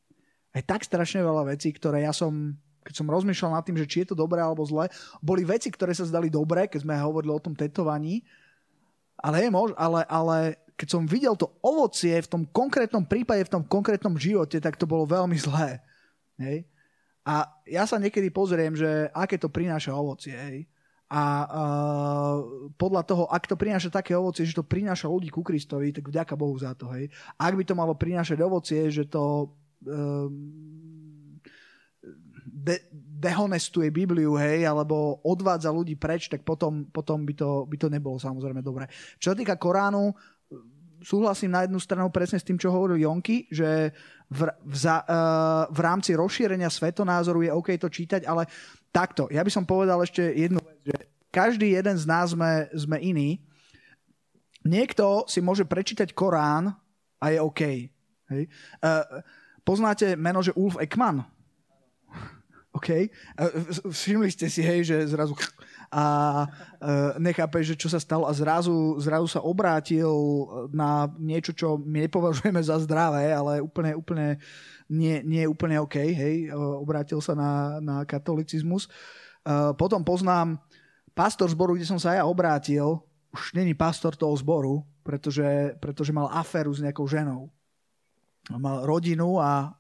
Aj tak strašne veľa vecí, ktoré ja som, keď som rozmýšľal nad tým, že či je to dobré alebo zlé, boli veci, ktoré sa zdali dobré, keď sme hovorili o tom tetovaní, ale je mož, ale, ale keď som videl to ovocie v tom konkrétnom prípade, v tom konkrétnom živote, tak to bolo veľmi zlé, hej. A ja sa niekedy pozriem, že aké to prináša ovocie. Hej? A uh, podľa toho, ak to prináša také ovocie, že to prináša ľudí ku Kristovi, tak vďaka Bohu za to. Hej? Ak by to malo prinášať ovocie, že to uh, de- dehonestuje Bibliu, hej, alebo odvádza ľudí preč, tak potom, potom by, to, by to nebolo samozrejme dobré. Čo sa týka Koránu, súhlasím na jednu stranu presne s tým, čo hovoril Jonky, že v, v, za, uh, v rámci rozšírenia svetonázoru je OK to čítať, ale takto. Ja by som povedal ešte jednu vec, že každý jeden z nás sme, sme iný. Niekto si môže prečítať Korán a je OK. Hej. Uh, poznáte meno, že Ulf Ekman? OK. Uh, všimli ste si, hej, že zrazu... a nechápe, že čo sa stalo a zrazu, zrazu sa obrátil na niečo, čo my nepovažujeme za zdravé, ale úplne, úplne nie, nie úplne OK. Hej? Obrátil sa na, na katolicizmus. Potom poznám pastor zboru, kde som sa ja obrátil, už není pastor toho zboru, pretože, pretože mal aféru s nejakou ženou. Mal rodinu a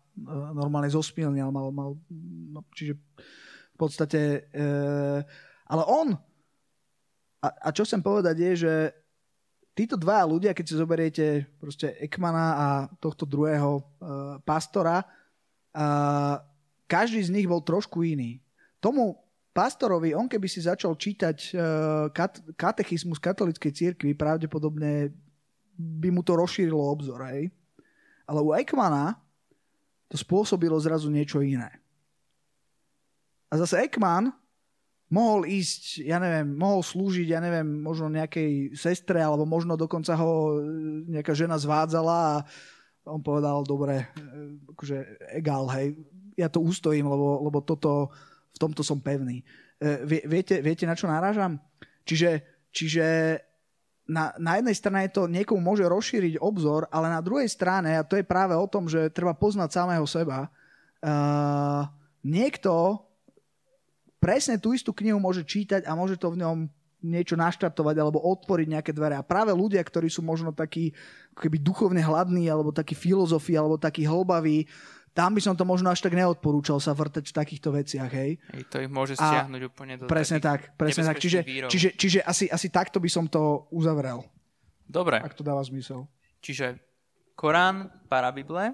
normálne zospilnil. Mal, mal, no, čiže v podstate... E, Ale on, a, a čo chcem povedať je, že títo dva ľudia, keď si zoberiete proste Ekmana a tohto druhého e, pastora, a každý z nich bol trošku iný. Tomu pastorovi, on keby si začal čítať e, kat, katechizmus katolíckej cirkvi, pravdepodobne by mu to rozšírilo obzor. Hej? Ale u Ekmana to spôsobilo zrazu niečo iné. A zase Ekman... mohol ísť, ja neviem, mohol slúžiť, ja neviem, možno nejakej sestre, alebo možno dokonca ho nejaká žena zvádzala a on povedal, dobre, akože egál, hej, ja to ustojím, lebo, lebo toto, v tomto som pevný. Viete, viete na čo narážam? Čiže, čiže na, na jednej strane to niekomu môže rozšíriť obzor, ale na druhej strane, a to je práve o tom, že treba poznať samého seba, uh, niekto... presne tú istú knihu môže čítať a môže to v ňom niečo naštartovať alebo otvoriť nejaké dvere. A práve ľudia, ktorí sú možno takí keby duchovne hladní alebo takí filozofi alebo takí hlbaví, tam by som to možno až tak neodporúčal sa vrtať v takýchto veciach. Hej. Hej, to ich môže stiahnuť a úplne do presne tak. Presne tak. Čiže, čiže, čiže asi, asi takto by som to uzavrel. Dobre. Ak to dáva zmysel. Čiže Korán, Parabible.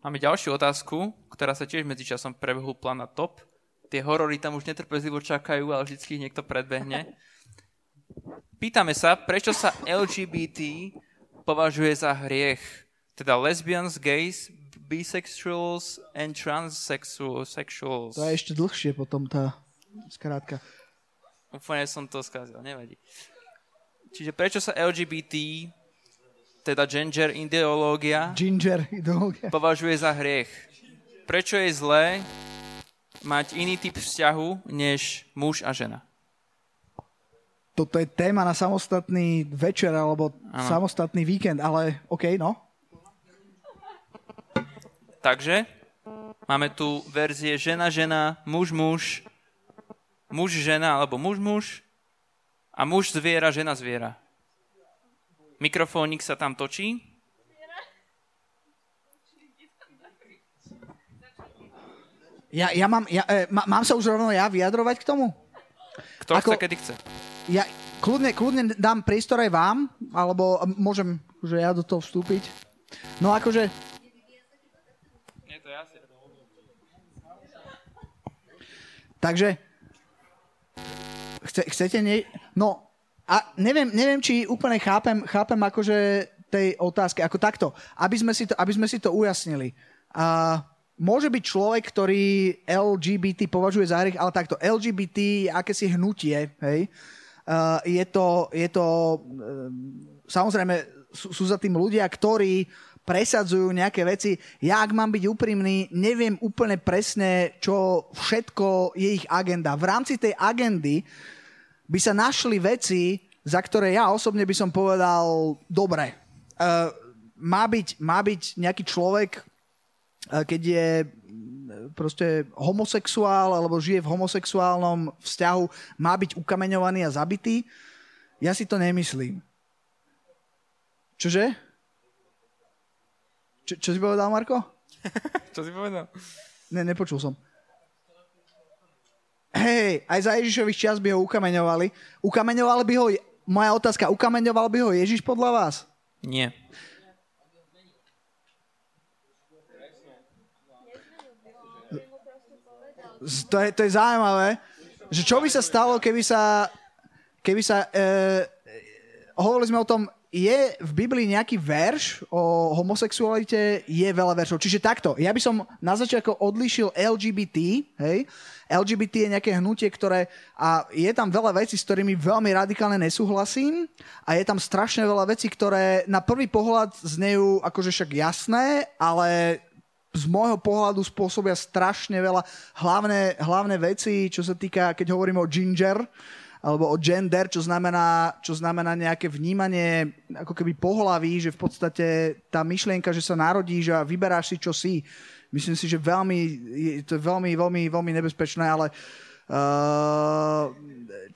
Máme ďalšiu otázku, ktorá sa tiež medzičasom prevhúpla na top. Tie horory tam už netrpezlivo čakajú, ale vždycky ich niekto predbehne. Pýtame sa, prečo sa el gé bé té považuje za hriech? Teda lesbians, gays, bisexuals and transsexuals. To je ešte dlhšie potom tá skrátka. Úplne som to skázal, nevadí. Čiže prečo sa el gé bé té, teda gender ideológia, ginger ideológia, považuje za hriech? Prečo je zlé mať iný typ vzťahu, než muž a žena? Toto je téma na samostatný večer, alebo ano. Samostatný víkend, ale OK, no. Takže, máme tu verzie žena, žena, muž, muž, muž, žena, alebo muž, muž, a muž, zviera, žena, zviera. Mikrofónik sa tam točí. Ja, ja, mám, ja e, má, mám sa už rovno ja vyjadrovať k tomu? Kto ako, chce, kedy chce. Ja kľudne, kľudne dám priestor aj vám, alebo môžem, že ja do toho vstúpiť. No akože... Nie, to Takže chce, chcete nie... No, a neviem, neviem či úplne chápem, chápem akože tej otázky, ako takto, aby sme si to, aby sme si to ujasnili. A môže byť človek, ktorý el gé bé té považuje za hriech, ale takto, el gé bé té je akési hnutie, hej? Uh, je to, je to uh, samozrejme sú, sú za tým ľudia, ktorí presadzujú nejaké veci. Ja, ak mám byť úprimný, neviem úplne presne, čo všetko je ich agenda. V rámci tej agendy by sa našli veci, za ktoré ja osobne by som povedal, dobre, uh, má byť, má byť nejaký človek, uh, keď je proste homosexuál alebo žije v homosexuálnom vzťahu, má byť ukameňovaný a zabitý. Ja si to nemyslím. Čože? Čo, čo si povedal, Marko? Čo si povedal? Ne, nepočul som. Hej, aj za Ježišových čias by ho ukameňovali. Ukameňoval by ho, moja otázka, ukameňoval by ho Ježiš podľa vás? Nie. To je, to je zaujímavé, že čo by sa stalo, keby sa... Keby sa e, hovorili sme o tom, je v Biblii nejaký verš o homosexualite, je veľa veršov. Čiže takto, ja by som na začiatku odlíšil el gé bé té, hej? el gé bé té je nejaké hnutie, ktoré... A je tam veľa vecí, s ktorými veľmi radikálne nesúhlasím a je tam strašne veľa vecí, ktoré na prvý pohľad znejú akože však jasné, ale... z môjho pohľadu spôsobia strašne veľa hlavné, hlavné veci, čo sa týka, keď hovoríme o ginger, alebo o gender, čo znamená, čo znamená nejaké vnímanie ako keby pohlaví, že v podstate tá myšlienka, že sa narodíš a vyberáš si, čo si. Myslím si, že veľmi, to je veľmi, veľmi, veľmi nebezpečné, ale uh,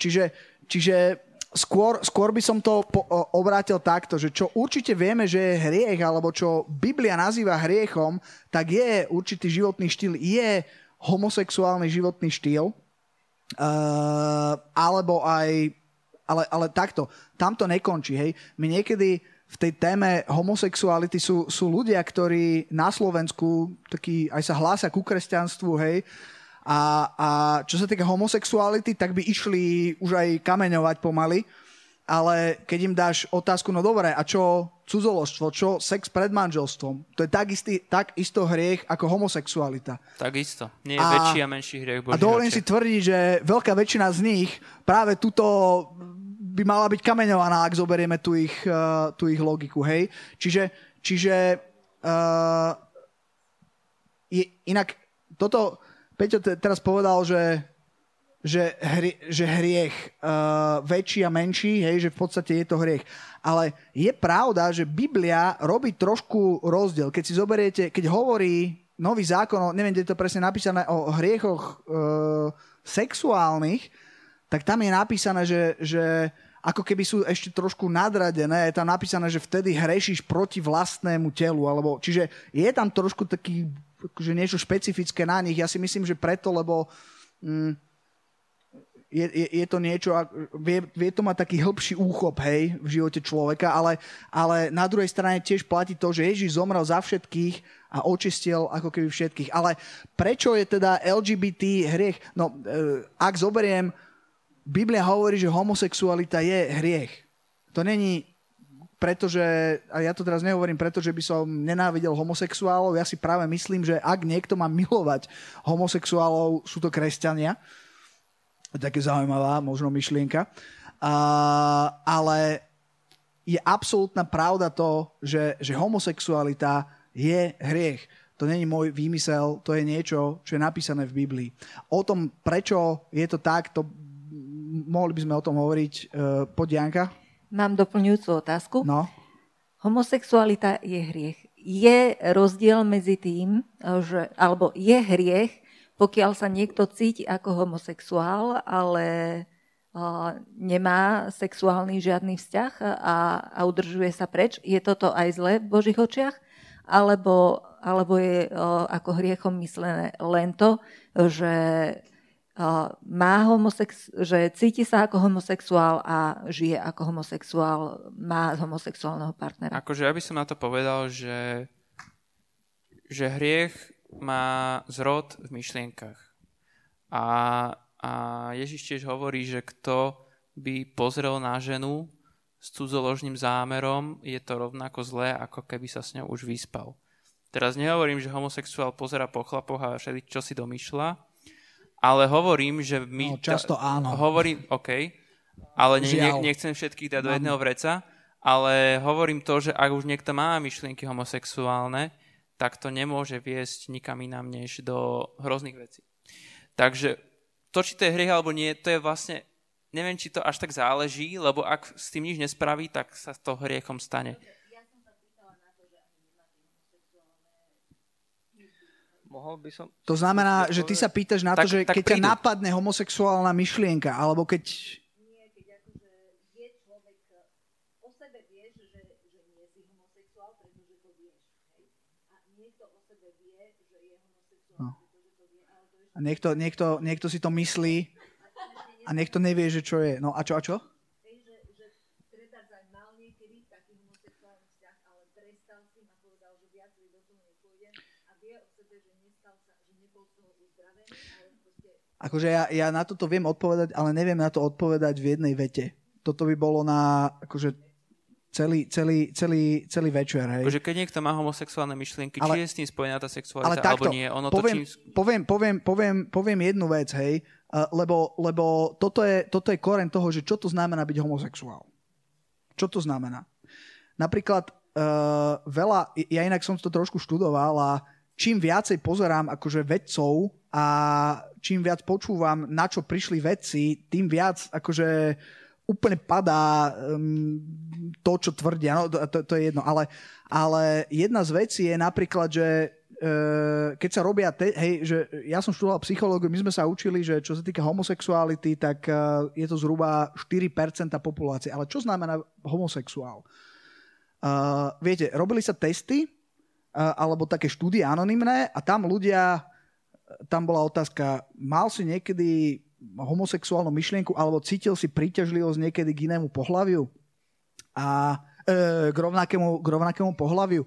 čiže, čiže Skôr, skôr by som to po, o, obrátil takto, že čo určite vieme, že je hriech, alebo čo Biblia nazýva hriechom, tak je určitý životný štýl, je homosexuálny životný štýl, uh, alebo aj, ale, ale takto, tam to nekončí, hej. My niekedy v tej téme homosexuality sú, sú ľudia, ktorí na Slovensku taký, aj sa hlásia ku kresťanstvu, hej, A, a čo sa týka homosexuality, tak by išli už aj kameňovať pomaly, ale keď im dáš otázku, no dobre, a čo cudzoložstvo, čo sex pred manželstvom, to je tak, istý, tak isto hriech ako homosexualita. Tak isto, nie je a, väčší a menší hriech Boží. A dovolím si tvrdiť, že veľká väčšina z nich práve tuto by mala byť kameňovaná, ak zoberieme tu ich, uh, tu ich logiku, hej. Čiže, čiže uh, je, inak toto... Peťo teraz povedal, že, že, hrie, že hriech uh, väčší a menší, hej, že v podstate je to hriech. Ale je pravda, že Biblia robí trošku rozdiel. Keď si zoberiete, keď hovorí nový zákon, neviem, kde je to presne napísané, o hriechoch uh, sexuálnych, tak tam je napísané, že, že ako keby sú ešte trošku nadradené. Je tam napísané, že vtedy hrešíš proti vlastnému telu. Alebo, čiže je tam trošku taký... že niečo špecifické na nich. Ja si myslím, že preto, lebo mm, je, je, je to niečo, vie, vie to mať taký hĺbší úchop, hej, v živote človeka, ale, ale na druhej strane tiež platí to, že Ježiš zomrel za všetkých a očistil ako keby všetkých. Ale prečo je teda el gé bé té hriech? No, e, ak zoberiem, Biblia hovorí, že homosexualita je hriech. To není... pretože, a ja to teraz nehovorím, pretože by som nenávidel homosexuálov, ja si práve myslím, že ak niekto má milovať homosexuálov, sú to kresťania. Také zaujímavá možno myšlienka. Uh, ale je absolútna pravda to, že, že homosexualita je hriech. To není môj výmysel, to je niečo, čo je napísané v Biblii. O tom, prečo je to tak, to mohli by sme o tom hovoriť uh, po Dianka. Mám doplňujúcu otázku. No. Homosexualita je hriech. Je rozdiel medzi tým, že, alebo je hriech, pokiaľ sa niekto cíti ako homosexuál, ale uh, nemá sexuálny žiadny vzťah a, a udržuje sa preč. Je toto aj zlé v Božích očiach? Alebo, alebo je uh, ako hriechom myslené len to, že... Má homosex- že cíti sa ako homosexuál a žije ako homosexuál, má homosexuálneho partnera. Akože ja by som na to povedal, že, že hriech má zrod v myšlienkach. A, a Ježiš tiež hovorí, že kto by pozrel na ženu s cudzoložným zámerom, je to rovnako zlé, ako keby sa s ňou už vyspal. Teraz nehovorím, že homosexuál pozerá po chlapoch a všetko, čo si domýšľa, ale hovorím, že my... No, často áno. Hovorím, OK, ale ne, ne, nechcem všetkých dať do jedného vreca, ale hovorím to, že ak už niekto má myšlienky homosexuálne, tak to nemôže viesť nikam inám než do hrozných vecí. Takže to, či to je hriech alebo nie, to je vlastne, neviem, či to až tak záleží, lebo ak s tým nič nespraví, tak sa to hriechom stane. Ja som sa pýtala na to, že ani nemáte homosexuálne. Mohol by som... To znamená, že ty sa pýtaš na tak, to, že keď prídu. Ťa napadne homosexuálna myšlienka, alebo keď... Nie, keď akože je človek, o sebe vieš, že, že nie si homosexuál, pretože to vieš. Niekto o sebe vie, že je homosexuál, pretože to vie. Ale to je... A niekto, niekto, niekto si to myslí a niekto nevie, že čo je. No a čo, a čo? Vieš, že, že tretáš aj mal niekedy taký homosexuálny vzťah, ale prestal si ma povedal, že viac do toho nepôjdem a vie o sebe, že nestal sa, že nebol z toho uzdravený. Proste... Akože ja, ja na toto viem odpovedať, ale neviem na to odpovedať v jednej vete. Toto by bolo na... Akože, Celý, celý, celý, celý večer, hej. Bože, keď niekto má homosexuálne myšlienky, ale, či je s tým spojená tá sexualita, ale takto, alebo nie. Ono poviem, to, čím... poviem, poviem, poviem, poviem jednu vec, hej, uh, lebo, lebo toto je, toto je koreň toho, že čo to znamená byť homosexuál. Čo to znamená? Napríklad uh, veľa, ja inak som to trošku študoval a čím viacej pozerám akože vedcov a čím viac počúvam, na čo prišli vedci, tým viac akože... úplne padá um, to, čo tvrdia. No, to, to je jedno. Ale, ale jedna z vecí je napríklad, že uh, keď sa robia... Te, hej, že ja som študoval psychológiu, my sme sa učili, že čo sa týka homosexuality, tak uh, je to zhruba štyri percentá populácie. Ale čo znamená homosexuál? Uh, viete, robili sa testy, uh, alebo také štúdie anonymné, a tam ľudia... Tam bola otázka, mal si niekedy... homosexuálnu myšlienku, alebo cítil si príťažlivosť niekedy k inému pohlaviu a e, k, rovnakému, k rovnakému pohlaviu.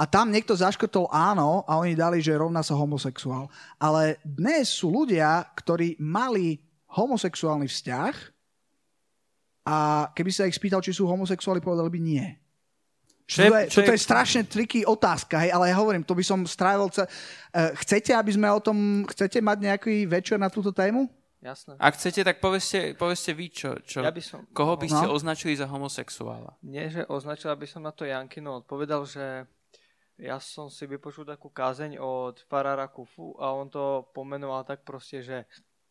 A tam niekto zaškrtol áno a oni dali, že rovná sa homosexuál. Ale dnes sú ľudia, ktorí mali homosexuálny vzťah a keby sa ich spýtal, či sú homosexuáli, povedali by nie. Čo je, čo je, toto je strašne triky otázka, hej, ale ja hovorím, to by som strávil... Ce... Chcete, aby sme o tom... Chcete mať nejaký večer na túto tému? Jasné. Ak chcete, tak poveste, poveste vy, čo... čo ja by som... Koho by ste no. označili za homosexuála? Nie, že označil, aby som na to Jankino odpovedal, že ja som si vypočul takú kázeň od farára Kufu a on to pomenoval tak proste, že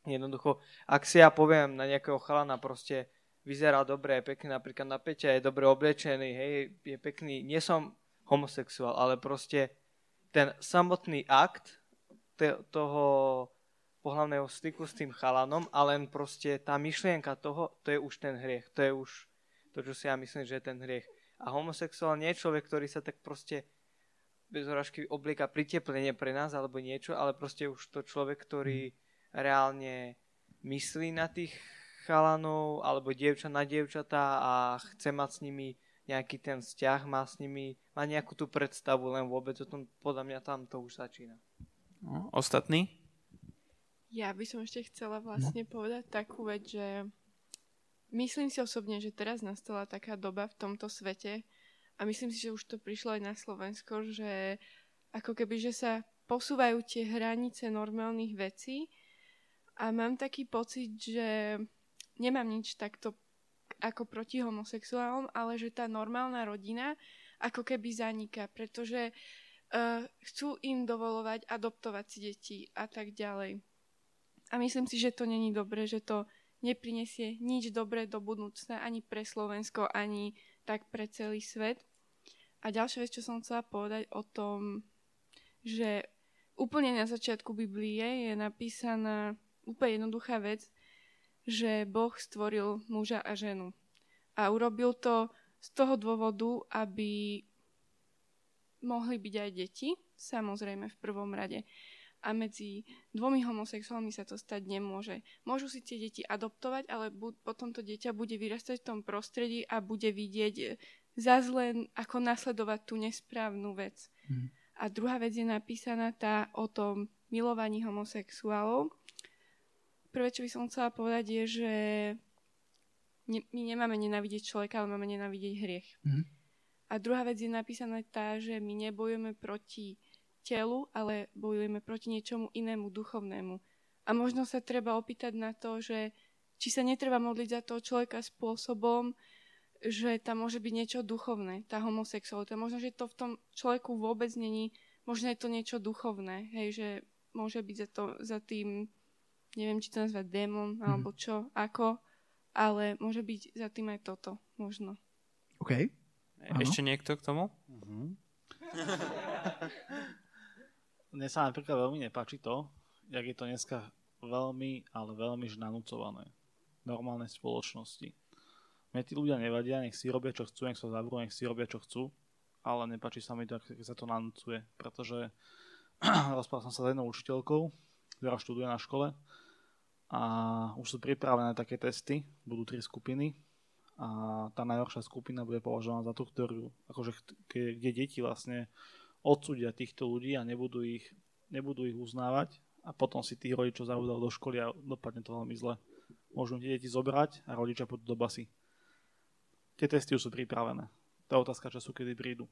jednoducho, ak si ja poviem na nejakého chalana proste vyzerá dobre, je pekný, napríklad na Peťa je dobre oblečený, hej, je pekný. Nie som homosexuál, ale proste ten samotný akt te, toho pohlavného styku s tým chalanom, ale len proste tá myšlienka toho, to je už ten hriech. To je už to, čo si ja myslím, že je ten hriech. A homosexuál nie je človek, ktorý sa tak proste bez hrašky oblieka priteplenie pre nás alebo niečo, ale proste už to človek, ktorý reálne myslí na tých chalanov, alebo dievča na dievčatá a chce mať s nimi nejaký ten vzťah, má s nimi, má nejakú tú predstavu, len vôbec o tom, podľa mňa tam to už začína. No, ostatní? Ja by som ešte chcela vlastne no. povedať takú vec, že myslím si osobne, že teraz nastala taká doba v tomto svete a myslím si, že už to prišlo aj na Slovensko, že ako keby, že sa posúvajú tie hranice normálnych vecí a mám taký pocit, že nemám nič takto ako proti homosexuálom, ale že tá normálna rodina ako keby zaniká, pretože uh, chcú im dovolovať adoptovať si deti a tak ďalej. A myslím si, že to není dobre, že to neprinesie nič dobré do budúcna ani pre Slovensko, ani tak pre celý svet. A ďalšia vec, čo som chcela povedať o tom, že úplne na začiatku Biblie je napísaná úplne jednoduchá vec, že Boh stvoril muža a ženu. A urobil to z toho dôvodu, aby mohli byť aj deti, samozrejme v prvom rade. A medzi dvomi homosexuálmi sa to stať nemôže. Môžu si tie deti adoptovať, ale bu- potom to dieťa bude vyrastať v tom prostredí a bude vidieť zas len ako nasledovať tú nesprávnu vec. Mm. A druhá vec je napísaná tá o tom milovaní homosexuálov. Prvé, čo by som chcela povedať, je, že my nemáme nenávidieť človeka, ale máme nenávidieť hriech. Mm. A druhá vec je napísaná tá, že my nebojujeme proti telu, ale bojujeme proti niečomu inému, duchovnému. A možno sa treba opýtať na to, že či sa netreba modliť za toho človeka spôsobom, že tam môže byť niečo duchovné, tá homosexualita. Možno, že to v tom človeku vôbec není, možno je to niečo duchovné, hej, že môže byť za, to, za tým, neviem, či to nazvať démon, alebo čo, ako, ale môže byť za tým aj toto, možno. OK. Ano. Ešte niekto k tomu? Uh-huh. Mne sa napríklad veľmi nepáči to, jak je to dneska veľmi, ale veľmi nanúcované v normálnej spoločnosti. Mne tí ľudia nevadia, nech si robia, čo chcú, nech sa zavrú, nech si robia, čo chcú, ale nepáči sa mi to, keď sa to nanúcuje, pretože rozprával som sa s jednou učiteľkou, ktorá študuje na škole a už sú pripravené také testy, budú tri skupiny a tá najhoršia skupina bude považovaná za tú, ktorú, akože, kde deti vlastne odsúdia týchto ľudí a nebudú ich, nebudú ich uznávať a potom si tých rodičov zavudal do školy a dopadne to veľmi zle. Môžu tie deti zobrať a rodičia pôjdu do basy. Tie testy už sú pripravené. To je otázka času, kedy prídu.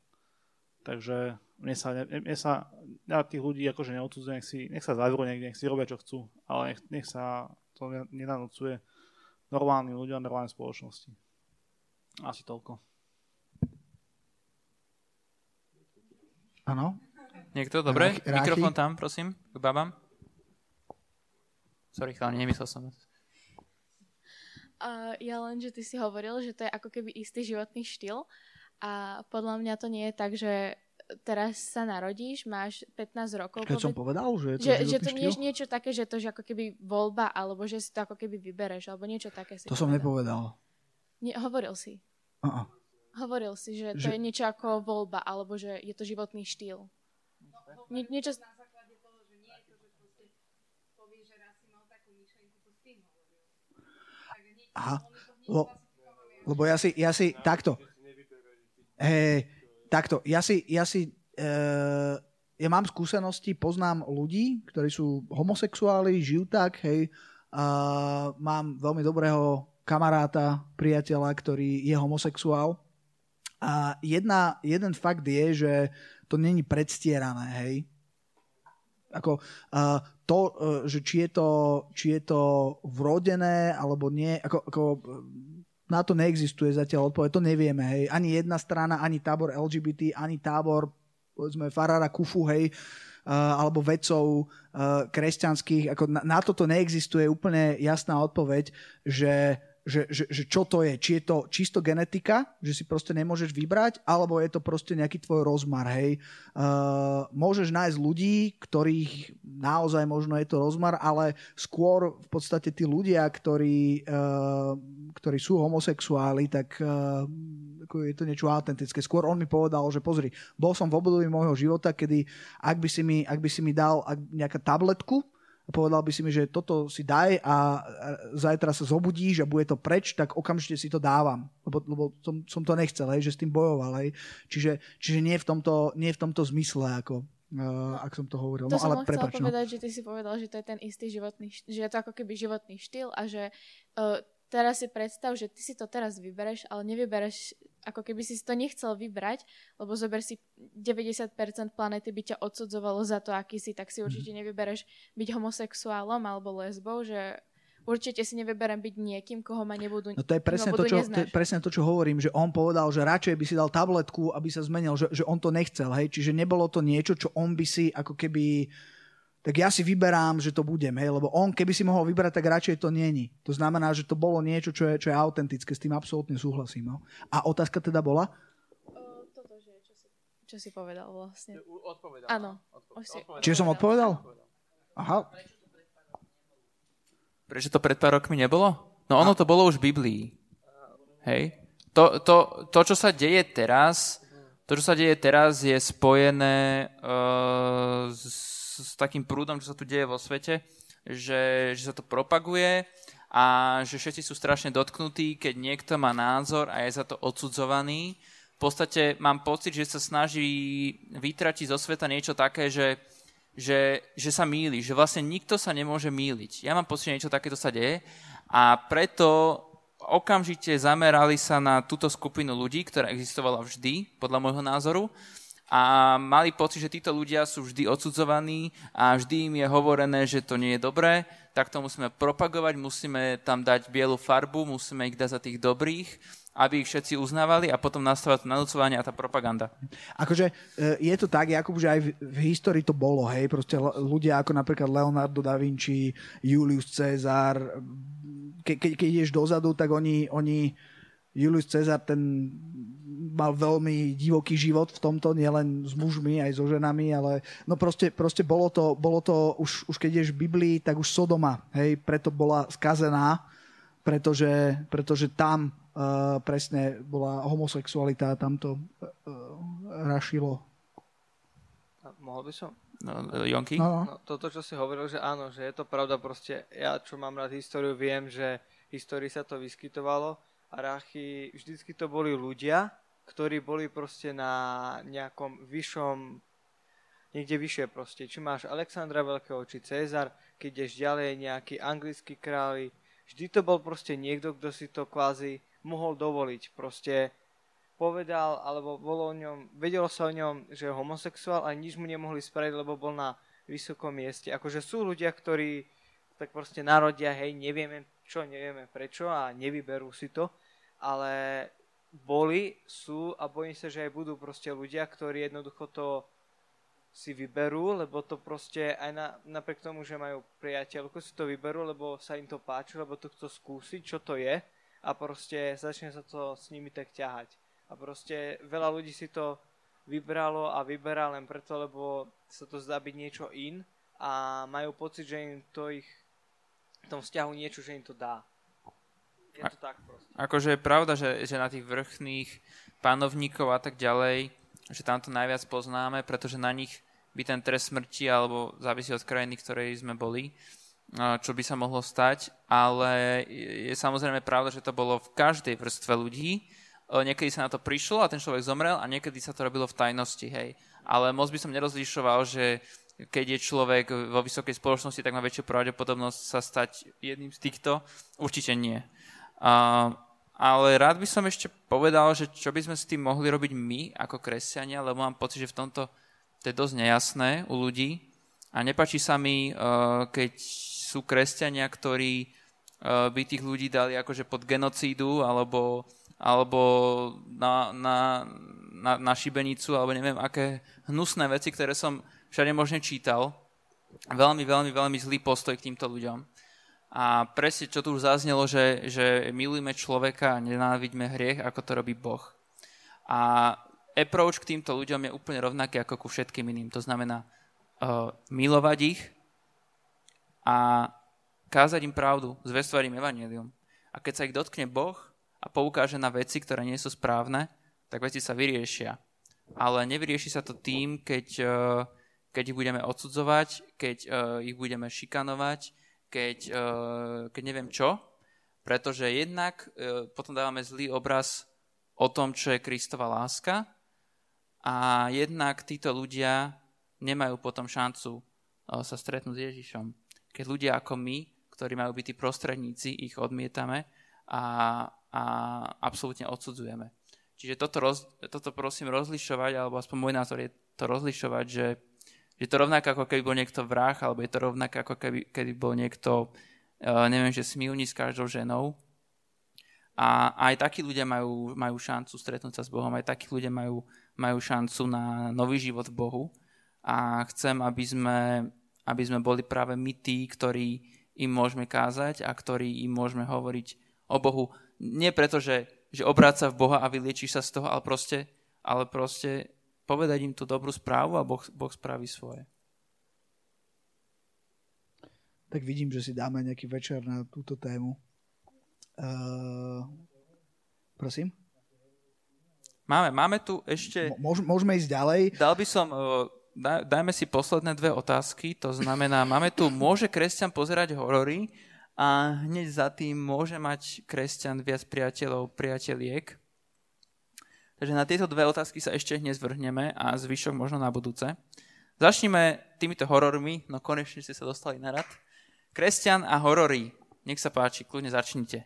Takže mne sa, mne sa ja tých ľudí akože neodsúdzuje, nech, nech sa zavrú niekde, nech si robia, čo chcú, ale nech, nech sa to nenanúcuje normálnym ľuďom a normálnej spoločnosti. Asi toľko. Áno. Niekto? Dobre. Ráchy. Mikrofón tam, prosím, k babám. Sorry, chalani, nemyslel som. Uh, ja len, že ty si hovoril, že to je ako keby istý životný štýl a podľa mňa to nie je tak, že teraz sa narodíš, máš pätnásť rokov. Keď poved- som povedal, že je to že, životný že to nie je niečo také, že to je ako keby voľba, alebo že si to ako keby vybereš, alebo niečo také. Si to povedal. Som nepovedal. Nie, hovoril si. Uh-uh. Hovoril si, že to že... je niečo ako voľba, alebo že je to životný štýl. No, Nie, niečo... Na základe toho, že nie je to, že proste povieš, že raz si mal takú myšlenku, to s tým hovoril. Takže niečo, Aha, Lo, lebo ja si, ja si takto, hey, takto, ja si, ja si, uh, ja mám skúsenosti, poznám ľudí, ktorí sú homosexuáli, žijú tak, hej, uh, mám veľmi dobrého kamaráta, priateľa, ktorý je homosexuál. A jedna, jeden fakt je, že to není predstierané, hej. Ako uh, to, uh, že či je to, či je to vrodené, alebo nie, ako, ako na to neexistuje zatiaľ odpoveď, to nevieme, hej. Ani jedna strana, ani tábor el gé bé té, ani tábor, povedzme, farára Kufu, hej, uh, alebo vedcov uh, kresťanských, ako na, na toto neexistuje úplne jasná odpoveď, že Že, že, že čo to je, či je to čisto genetika, že si proste nemôžeš vybrať, alebo je to proste nejaký tvoj rozmar, hej. Uh, môžeš nájsť ľudí, ktorých naozaj možno je to rozmar, ale skôr v podstate tí ľudia, ktorí, uh, ktorí sú homosexuáli, tak uh, je to niečo autentické. Skôr on mi povedal, že pozri, bol som v období môjho života, kedy ak by si mi, ak by si mi dal nejakú tabletku, a povedal by si mi, že toto si daj a zajtra sa zobudíš a bude to preč, tak okamžite si to dávam. Lebo, lebo som, som to nechcel, hej, že s tým bojoval. Hej. Čiže, čiže nie, v tomto, nie v tomto zmysle, ako, uh, ak som to hovoril. To no, som ale chcel prepáč, povedať, no. Že ty si povedal, že to je ten istý životný štýl, že je to ako keby životný štýl a že uh, teraz si predstav, že ty si to teraz vybereš, ale nevybereš, ako keby si to nechcel vybrať, lebo zober si deväťdesiat percent planety by ťa odsudzovalo za to, aký si, tak si určite nevybereš byť homosexuálom alebo lesbou, že určite si nevyberem byť niekým, koho ma nebudú neznáš. No to je presne to, čo, to je presne to, čo hovorím, že on povedal, že radšej by si dal tabletku, aby sa zmenil, že, že on to nechcel, hej, čiže nebolo to niečo, čo on by si ako keby... tak ja si vyberám, že to budem, hej, lebo on, keby si mohol vybrať, tak radšej to není. To znamená, že to bolo niečo, čo je, čo je autentické, s tým absolútne súhlasím. No? A otázka teda bola? O, toto, že čo si, čo si povedal vlastne. Odpovedal. Áno. Odpovedal. Si... Čiže som odpovedal? odpovedal? Aha. Prečo to pred pár rokmi nebolo? No ono to bolo už v Biblii. Hej. To, to, to, čo sa deje teraz, to, čo sa deje teraz, je spojené uh, s s takým prúdom, čo sa tu deje vo svete, že, že sa to propaguje a že všetci sú strašne dotknutí, keď niekto má názor a je za to odsudzovaný. podstate mám pocit, že sa snaží vytratiť zo sveta niečo také, že, že, že sa mýli, že vlastne nikto sa nemôže mýliť. Ja mám pocit, že niečo takéto sa deje a preto okamžite zamerali sa na túto skupinu ľudí, ktorá existovala vždy, podľa môjho názoru, a mali pocit, že títo ľudia sú vždy odsudzovaní a vždy im je hovorené, že to nie je dobré, tak to musíme propagovať, musíme tam dať bielu farbu, musíme ich dať za tých dobrých, aby ich všetci uznávali a potom nastávať nanúcovanie a tá propaganda. Akože je to tak, Jakub, že aj v, v histórii to bolo, hej, proste ľudia ako napríklad Leonardo da Vinci, Julius Caesar, ke, ke, keď ideš dozadu, tak oni, oni Julius Caesar, ten mal veľmi divoký život v tomto, nielen s mužmi, aj so ženami, ale no proste, proste bolo to, bolo to už, už keď ideš v Biblii, tak už Sodoma, hej, preto bola skazená, pretože, pretože tam Uh, presne bola homosexualita a tam to uh, rašilo. Mohol by som? No, Jonky? No, no. No, toto, čo si hovoril, že áno, že je to pravda, proste ja, čo mám rád históriu, viem, že histórii sa to vyskytovalo a rachy, vždycky to boli ľudia, ktorí boli proste na nejakom vyššom, niekde vyššie proste. Či máš Alexandra Veľkého, či Cezar, keď ideš ďalej, nejaký anglický králi, vždy to bol proste niekto, kto si to kvázi mohol dovoliť, proste povedal, alebo bolo o ňom, vedelo sa o ňom, že je homosexuál a nič mu nemohli spraviť, lebo bol na vysokom mieste. Akože sú ľudia, ktorí tak proste narodia, hej, nevieme čo, nevieme prečo a nevyberú si to, ale boli, sú a bojím sa, že aj budú proste ľudia, ktorí jednoducho to si vyberú, lebo to proste aj na, napriek tomu, že majú priateľku, si to vyberú, lebo sa im to páči, lebo to chcú skúsiť, čo to je. A proste začne sa to s nimi tak ťahať. A proste veľa ľudí si to vybralo a vyberá len preto, lebo sa to zdá byť niečo in a majú pocit, že im to ich v tom vzťahu niečo, že im to dá. Je to a, tak proste. Akože je pravda, že, že na tých vrchných panovníkov a tak ďalej, že tam to najviac poznáme, pretože na nich by ten trest smrti alebo závisí od krajiny, ktorej sme boli, čo by sa mohlo stať, ale je samozrejme pravda, že to bolo v každej vrstve ľudí. Niekedy sa na to prišlo a ten človek zomrel a niekedy sa to robilo v tajnosti, hej. Ale moc by som nerozlišoval, že keď je človek vo vysokej spoločnosti, tak má väčšiu pravdepodobnosť sa stať jedným z týchto. Určite nie. Uh, ale rád by som ešte povedal, že čo by sme s tým mohli robiť my ako kresťania, lebo mám pocit, že v tomto to je dosť nejasné u ľudí a nepáči sa mi, uh, keď sú kresťania, ktorí by tých ľudí dali akože pod genocídu alebo, alebo na, na, na, na šibenicu alebo neviem aké hnusné veci, ktoré som všade možne čítal. Veľmi, veľmi, veľmi zlý postoj k týmto ľuďom. A presne, čo tu už zaznelo, že, že milujme človeka a nenávidíme hriech, ako to robí Boh. A approach k týmto ľuďom je úplne rovnaký ako ku všetkým iným. To znamená uh, milovať ich, a kázať im pravdu, zvestovať im evanjelium. A keď sa ich dotkne Boh a poukáže na veci, ktoré nie sú správne, tak veci sa vyriešia. Ale nevyrieši sa to tým, keď, keď ich budeme odsudzovať, keď ich budeme šikanovať, keď, keď neviem čo, pretože jednak potom dávame zlý obraz o tom, čo je Kristova láska a jednak títo ľudia nemajú potom šancu sa stretnúť s Ježišom. Keď ľudia ako my, ktorí majú byť tí prostredníci, ich odmietame a, a absolútne odsudzujeme. Čiže toto, roz, toto prosím rozlišovať, alebo aspoň môj názor je to rozlišovať, že je to rovnaké, ako keby bol niekto vrah, alebo je to rovnaké, ako keby, keby bol niekto, neviem, že smilní s každou ženou. A, a aj takí ľudia majú, majú šancu stretnúť sa s Bohom, aj takí ľudia majú, majú šancu na nový život v Bohu. A chcem, aby sme... aby sme boli práve my tí, ktorí im môžeme kázať a ktorí im môžeme hovoriť o Bohu. Nie preto, že, že obráť sa v Boha a vyliečiš sa z toho, ale proste, ale proste povedať im tú dobrú správu a Boh, boh spraví svoje. Tak vidím, že si dáme nejaký večer na túto tému. Uh, prosím? Máme, máme tu ešte... Môž, môžeme ísť ďalej. Dal by som... Uh, Dajme si posledné dve otázky, to znamená, máme tu, môže kresťan pozerať horory a hneď za tým môže mať kresťan viac priateľov, priateliek. Takže na tieto dve otázky sa ešte dnes vrhneme a zvyšok možno na budúce. Začnime týmito horormi, no konečne ste sa dostali na rad. Kresťan a horory. Nech sa páči, kľudne začnite.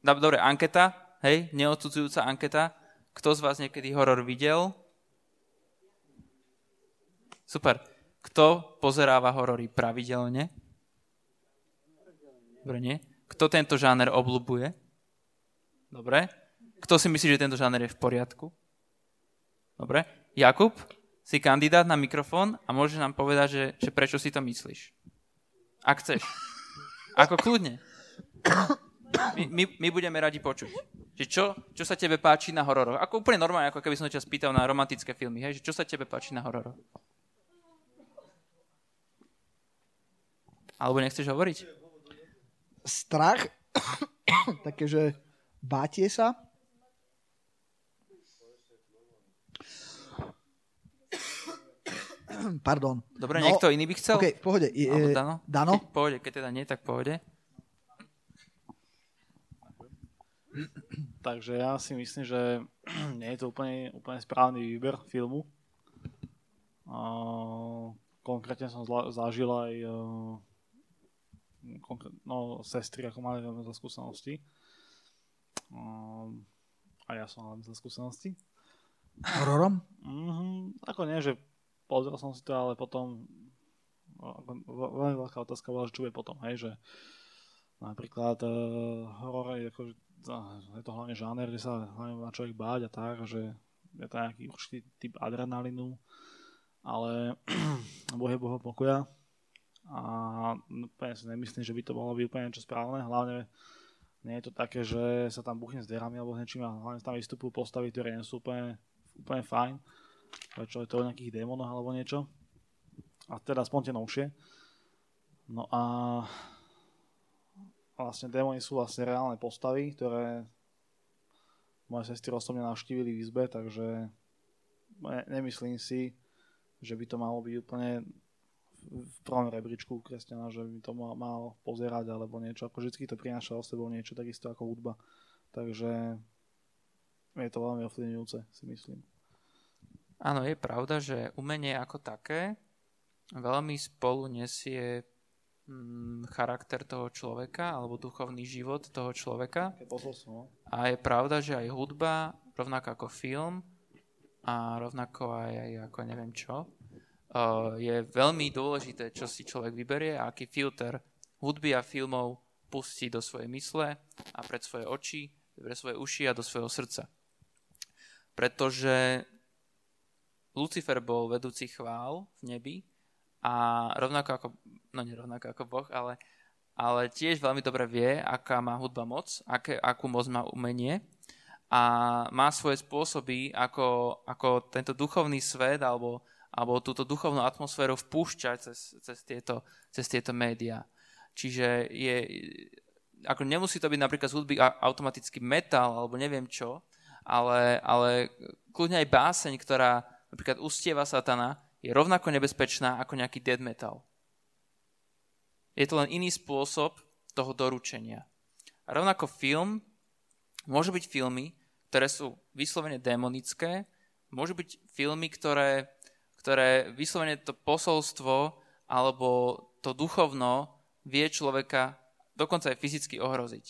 Dobre, anketa, hej, neodsudzujúca anketa. Kto z vás niekedy horor videl? Super. Kto pozeráva horory pravidelne? Dobre, nie. Kto tento žáner obľubuje? Dobre. Kto si myslí, že tento žáner je v poriadku? Dobre. Jakub, si kandidát na mikrofón a môžeš nám povedať, že, že prečo si to myslíš. Ak chceš. Ako kľudne. My, my, my budeme radi počuť. Že čo, čo sa tebe páči na hororoch? Ako úplne normálne, ako keby som ťa spýtal na romantické filmy. Hej? Že čo sa tebe páči na hororoch? Alebo nechceš hovoriť? Strach, také, že bátie sa. Pardon. Dobre, no, niekto iný by chcel? OK, v pohode. E, Dano? Dano? V pohode, keď teda nie, tak v pohode. Takže ja si myslím, že nie je to úplne, úplne správny výber filmu. Uh, konkrétne som zla, zažil aj... Uh, no, sestry, ako mali veľmi zlé skúsenosti. Um, a ja som mal veľmi zlé skúsenosti. Hororom? Mm-hmm, ako nie, že pozrel som si to, ale potom veľmi veľká otázka bola, že čo je potom, hej, že napríklad uh, horor je, ako, je to hlavne žáner, kde sa hlavne má človek báť a tak, že je to nejaký určitý typ adrenalinu, ale Boh je Bohom pokoja. A úplne si nemyslím, že by to bolo by úplne niečo správne, hlavne nie je to také, že sa tam buchne s dverami alebo s niečím a hlavne tam vystupujú postavy, ktoré nie sú úplne, úplne fajn, čo je to o nejakých démonoch alebo niečo a teda aspoň tie novšie. No a vlastne démoni sú vlastne reálne postavy, ktoré moje sestry osobne navštívili v izbe, takže ne- nemyslím si, že by to malo byť úplne v prvom rebríčku kresťana, že by to mal pozerať alebo niečo. Ako vždy to prináša o sebou niečo, takisto ako hudba. Takže je to veľmi ovplyvňujúce, si myslím. Áno, je pravda, že umenie ako také veľmi spolu nesie hm, charakter toho človeka alebo duchovný život toho človeka. Je posolstvo. A je pravda, že aj hudba, rovnako ako film a rovnako aj, aj ako neviem čo, Uh, je veľmi dôležité, čo si človek vyberie a aký filter hudby a filmov pustí do svojej mysle a pred svoje oči, pred svoje uši a do svojho srdca. Pretože Lucifer bol vedúci chvál v nebi a rovnako ako, no nie rovnako ako Boh, ale, ale tiež veľmi dobre vie, aká má hudba moc, aké, akú moc má umenie a má svoje spôsoby, ako, ako tento duchovný svet alebo alebo túto duchovnú atmosféru vpúšťať cez, cez, tieto, cez tieto médiá. Čiže je, ako nemusí to byť napríklad z hudby automaticky metal, alebo neviem čo, ale, ale kľudne aj báseň, ktorá napríklad ustieva satana, je rovnako nebezpečná ako nejaký death metal. Je to len iný spôsob toho doručenia. A rovnako film, môžu byť filmy, ktoré sú vyslovene démonické, môžu byť filmy, ktoré ktoré vyslovene to posolstvo alebo to duchovno vie človeka dokonca aj fyzicky ohroziť.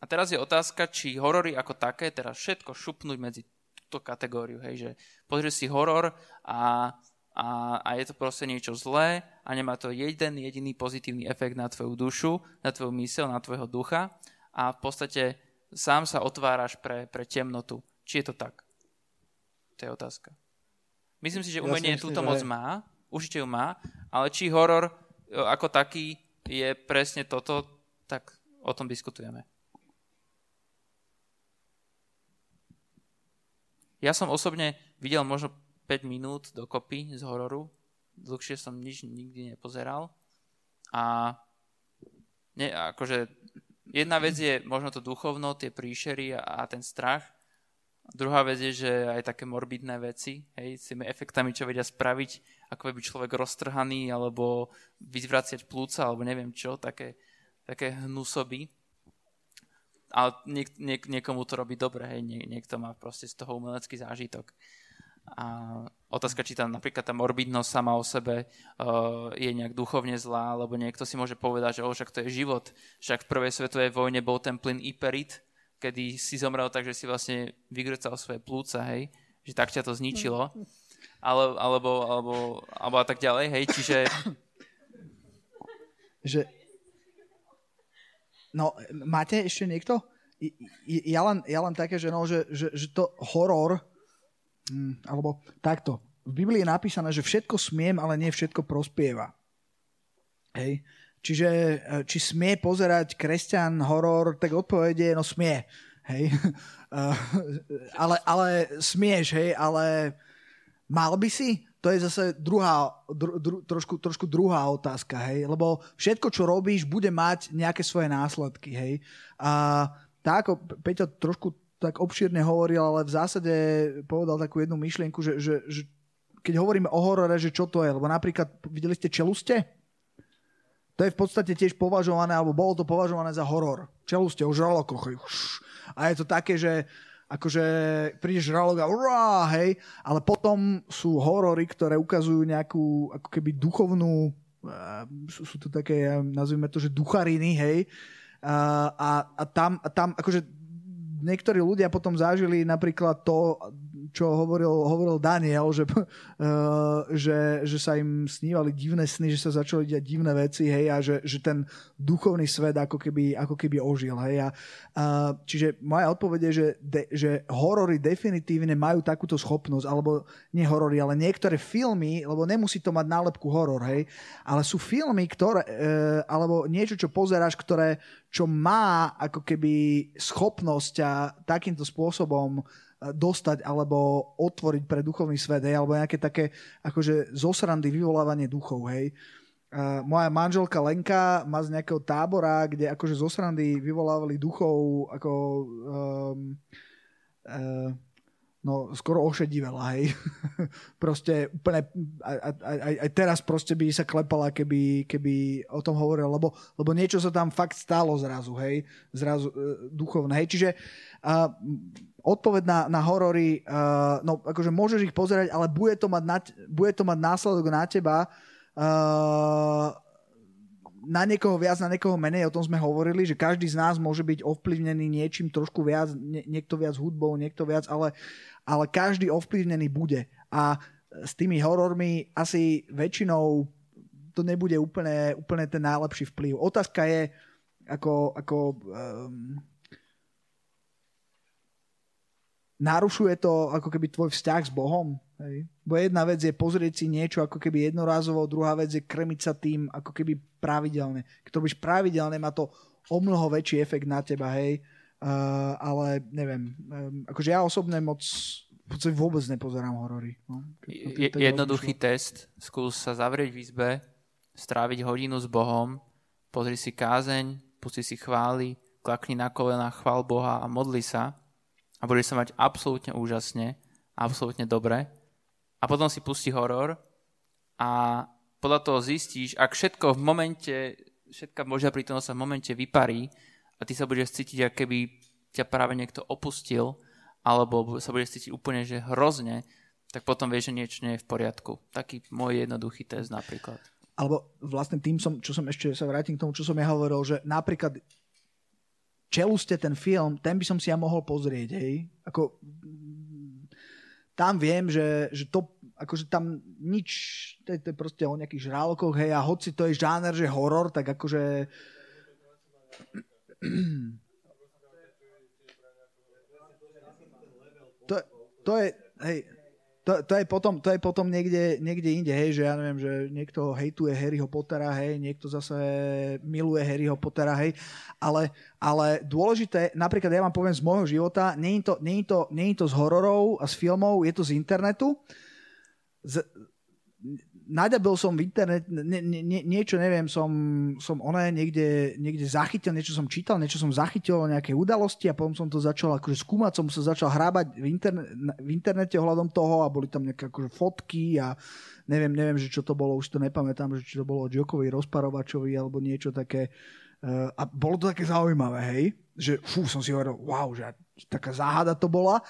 A teraz je otázka, či horory ako také, teraz všetko šupnúť medzi túto kategóriu, hej, že pozrieš si horor a, a, a je to proste niečo zlé a nemá to jeden jediný pozitívny efekt na tvoju dušu, na tvoju myseľ, na tvojho ducha a v podstate sám sa otváraš pre, pre temnotu. Či je to tak? To je otázka. Myslím si, že umenie ja túto že... moc má, určite ju má, ale či horor ako taký je presne toto, tak o tom diskutujeme. Ja som osobne videl možno päť minút dokopy z hororu, dlhšie som nič nikdy nepozeral a nie, akože jedna vec je možno to duchovno, tie príšery a, a ten strach. Druhá vec je, že aj také morbidné veci, hej, s tými efektami, čo vedia spraviť, ako by človek roztrhaný, alebo vyvraciať plúca, alebo neviem čo, také, také hnusoby. ale niek, niek, niekomu to robí dobre, hej, nie, niekto má proste z toho umelecký zážitok. A otázka, či tam napríklad tá morbidnosť sama o sebe uh, je nejak duchovne zlá, lebo niekto si môže povedať, že o, však to je život. Však v prvej svetovej vojne bol ten plyn Iperit, kedy si zomrel tak, že si vlastne vygrcal svoje plúca, hej, že tak ťa to zničilo. Ale, alebo, alebo, alebo a tak ďalej, hej, čiže... Že... No, máte ešte niekto? Ja len, ja len také, že, no, že, že, že to horor... Mm, alebo takto. V Biblii je napísané, že všetko smiem, ale nie všetko prospieva. Hej. Čiže či smie pozerať kresťan horor, tak odpoveď je, no smie. Hej. ale, ale smieš, hej, ale mal by si? To je zase druhá, dru, dru, trošku, trošku druhá otázka, hej. Lebo všetko, čo robíš, bude mať nejaké svoje následky, hej. A tak, ako Peťa trošku tak obšírne hovoril, ale v zásade povedal takú jednu myšlienku, že, že, že keď hovoríme o horore, že čo to je, lebo napríklad videli ste Čeľuste? To je v podstate tiež považované, alebo bolo to považované za horor. Čeľuste o žralokoch. A je to také, že akože príde žralok a urá, hej, ale potom sú horory, ktoré ukazujú nejakú ako keby duchovnú, sú, sú to také, nazvime to, že duchariny, hej, a, a, a, tam, a tam akože niektorí ľudia potom zažili napríklad to, čo hovoril, hovoril Daniel, že, uh, že, že sa im snívali divné sny, že sa začali diať divné veci, hej, a že, že ten duchovný svet ako keby, ako keby ožil. Hej, a, uh, čiže moja odpoveď je, že, de, že horory definitívne majú takúto schopnosť, alebo nie horory, ale niektoré filmy, lebo nemusí to mať nálepku horor, hej, ale sú filmy, ktoré, uh, alebo niečo, čo pozeráš, ktoré, čo má ako keby schopnosť a takýmto spôsobom dostať alebo otvoriť pre duchovný svet, hej, alebo nejaké také akože zo srandy vyvolávanie duchov, hej. Uh, moja manželka Lenka má z nejakého tábora, kde akože zo srandy vyvolávali duchov ako um, uh, no skoro ošedivela, hej. Proste úplne aj, aj, aj teraz proste by sa klepala, keby, keby o tom hovoril, lebo, lebo niečo sa tam fakt stalo zrazu, hej. Zrazu uh, duchovné, hej. Čiže uh, odpoveď na, na horory, uh, no akože môžeš ich pozerať, ale bude to mať, na, bude to mať následok na teba, uh, na niekoho viac, na niekoho menej, o tom sme hovorili, že každý z nás môže byť ovplyvnený niečím trošku viac, nie, niekto viac hudbou, niekto viac, ale, ale každý ovplyvnený bude. A s tými horormi asi väčšinou to nebude úplne, úplne ten najlepší vplyv. Otázka je, ako... ako um, narušuje to ako keby tvoj vzťah s Bohom. Hej. Bo jedna vec je pozrieť si niečo ako keby jednorázovo, druhá vec je krmiť sa tým ako keby pravidelne. Keď to robíš pravidelne, má to o mnoho väčší efekt na teba, hej. Uh, ale neviem, um, akože ja osobne moc vôbec nepozerám horory. No. Je, jednoduchý odmyšľa. Test, skús sa zavrieť v izbe, stráviť hodinu s Bohom, pozri si kázeň, pusti si chvály, klakni na kolena, chvál Boha a modli sa. A bude sa mať absolútne úžasne, absolútne dobre. A potom si pustí horor a podľa toho zistíš, ak všetko v momente, všetka možná prítomnosť sa v momente vyparí a ty sa budeš cítiť, ako keby ťa práve niekto opustil, alebo sa budeš cítiť úplne, že hrozne, tak potom vieš, že niečo nie je v poriadku. Taký môj jednoduchý test napríklad. Alebo vlastne tým, som, čo som ešte sa vrátim k tomu, čo som ja hovoril, že napríklad Čeľuste, ten film, ten by som si ja mohol pozrieť, hej. Ako, tam viem, že, že to, akože tam nič, to je, to je proste o nejakých žralokoch, hej, a hoci to je žáner, že horor, tak akože... To, to je, hej, to, to je potom, to je potom niekde, niekde inde, hej, že ja neviem, že niekto hejtuje Harryho Pottera, hej, niekto zase miluje Harryho Pottera, hej, ale... Ale dôležité, napríklad ja vám poviem z môjho života, nie je to, nie je to, nie je to z hororov a z filmov, je to z internetu. Z, nadabil som v internet, nie, nie, niečo neviem, som, som oné niekde, niekde zachytil, niečo som čítal, niečo som zachytil o nejakej udalosti a potom som to začal akože skúmať, som sa začal hrábať v, interne, v internete ohľadom toho a boli tam nejaké akože fotky a neviem, neviem, že čo to bolo, už to nepamätám, že či to bolo o Djokovi Rozparovačovi alebo niečo také. A bolo to také zaujímavé, hej? Že fú, som si hovoril, wow, že taká záhada to bola.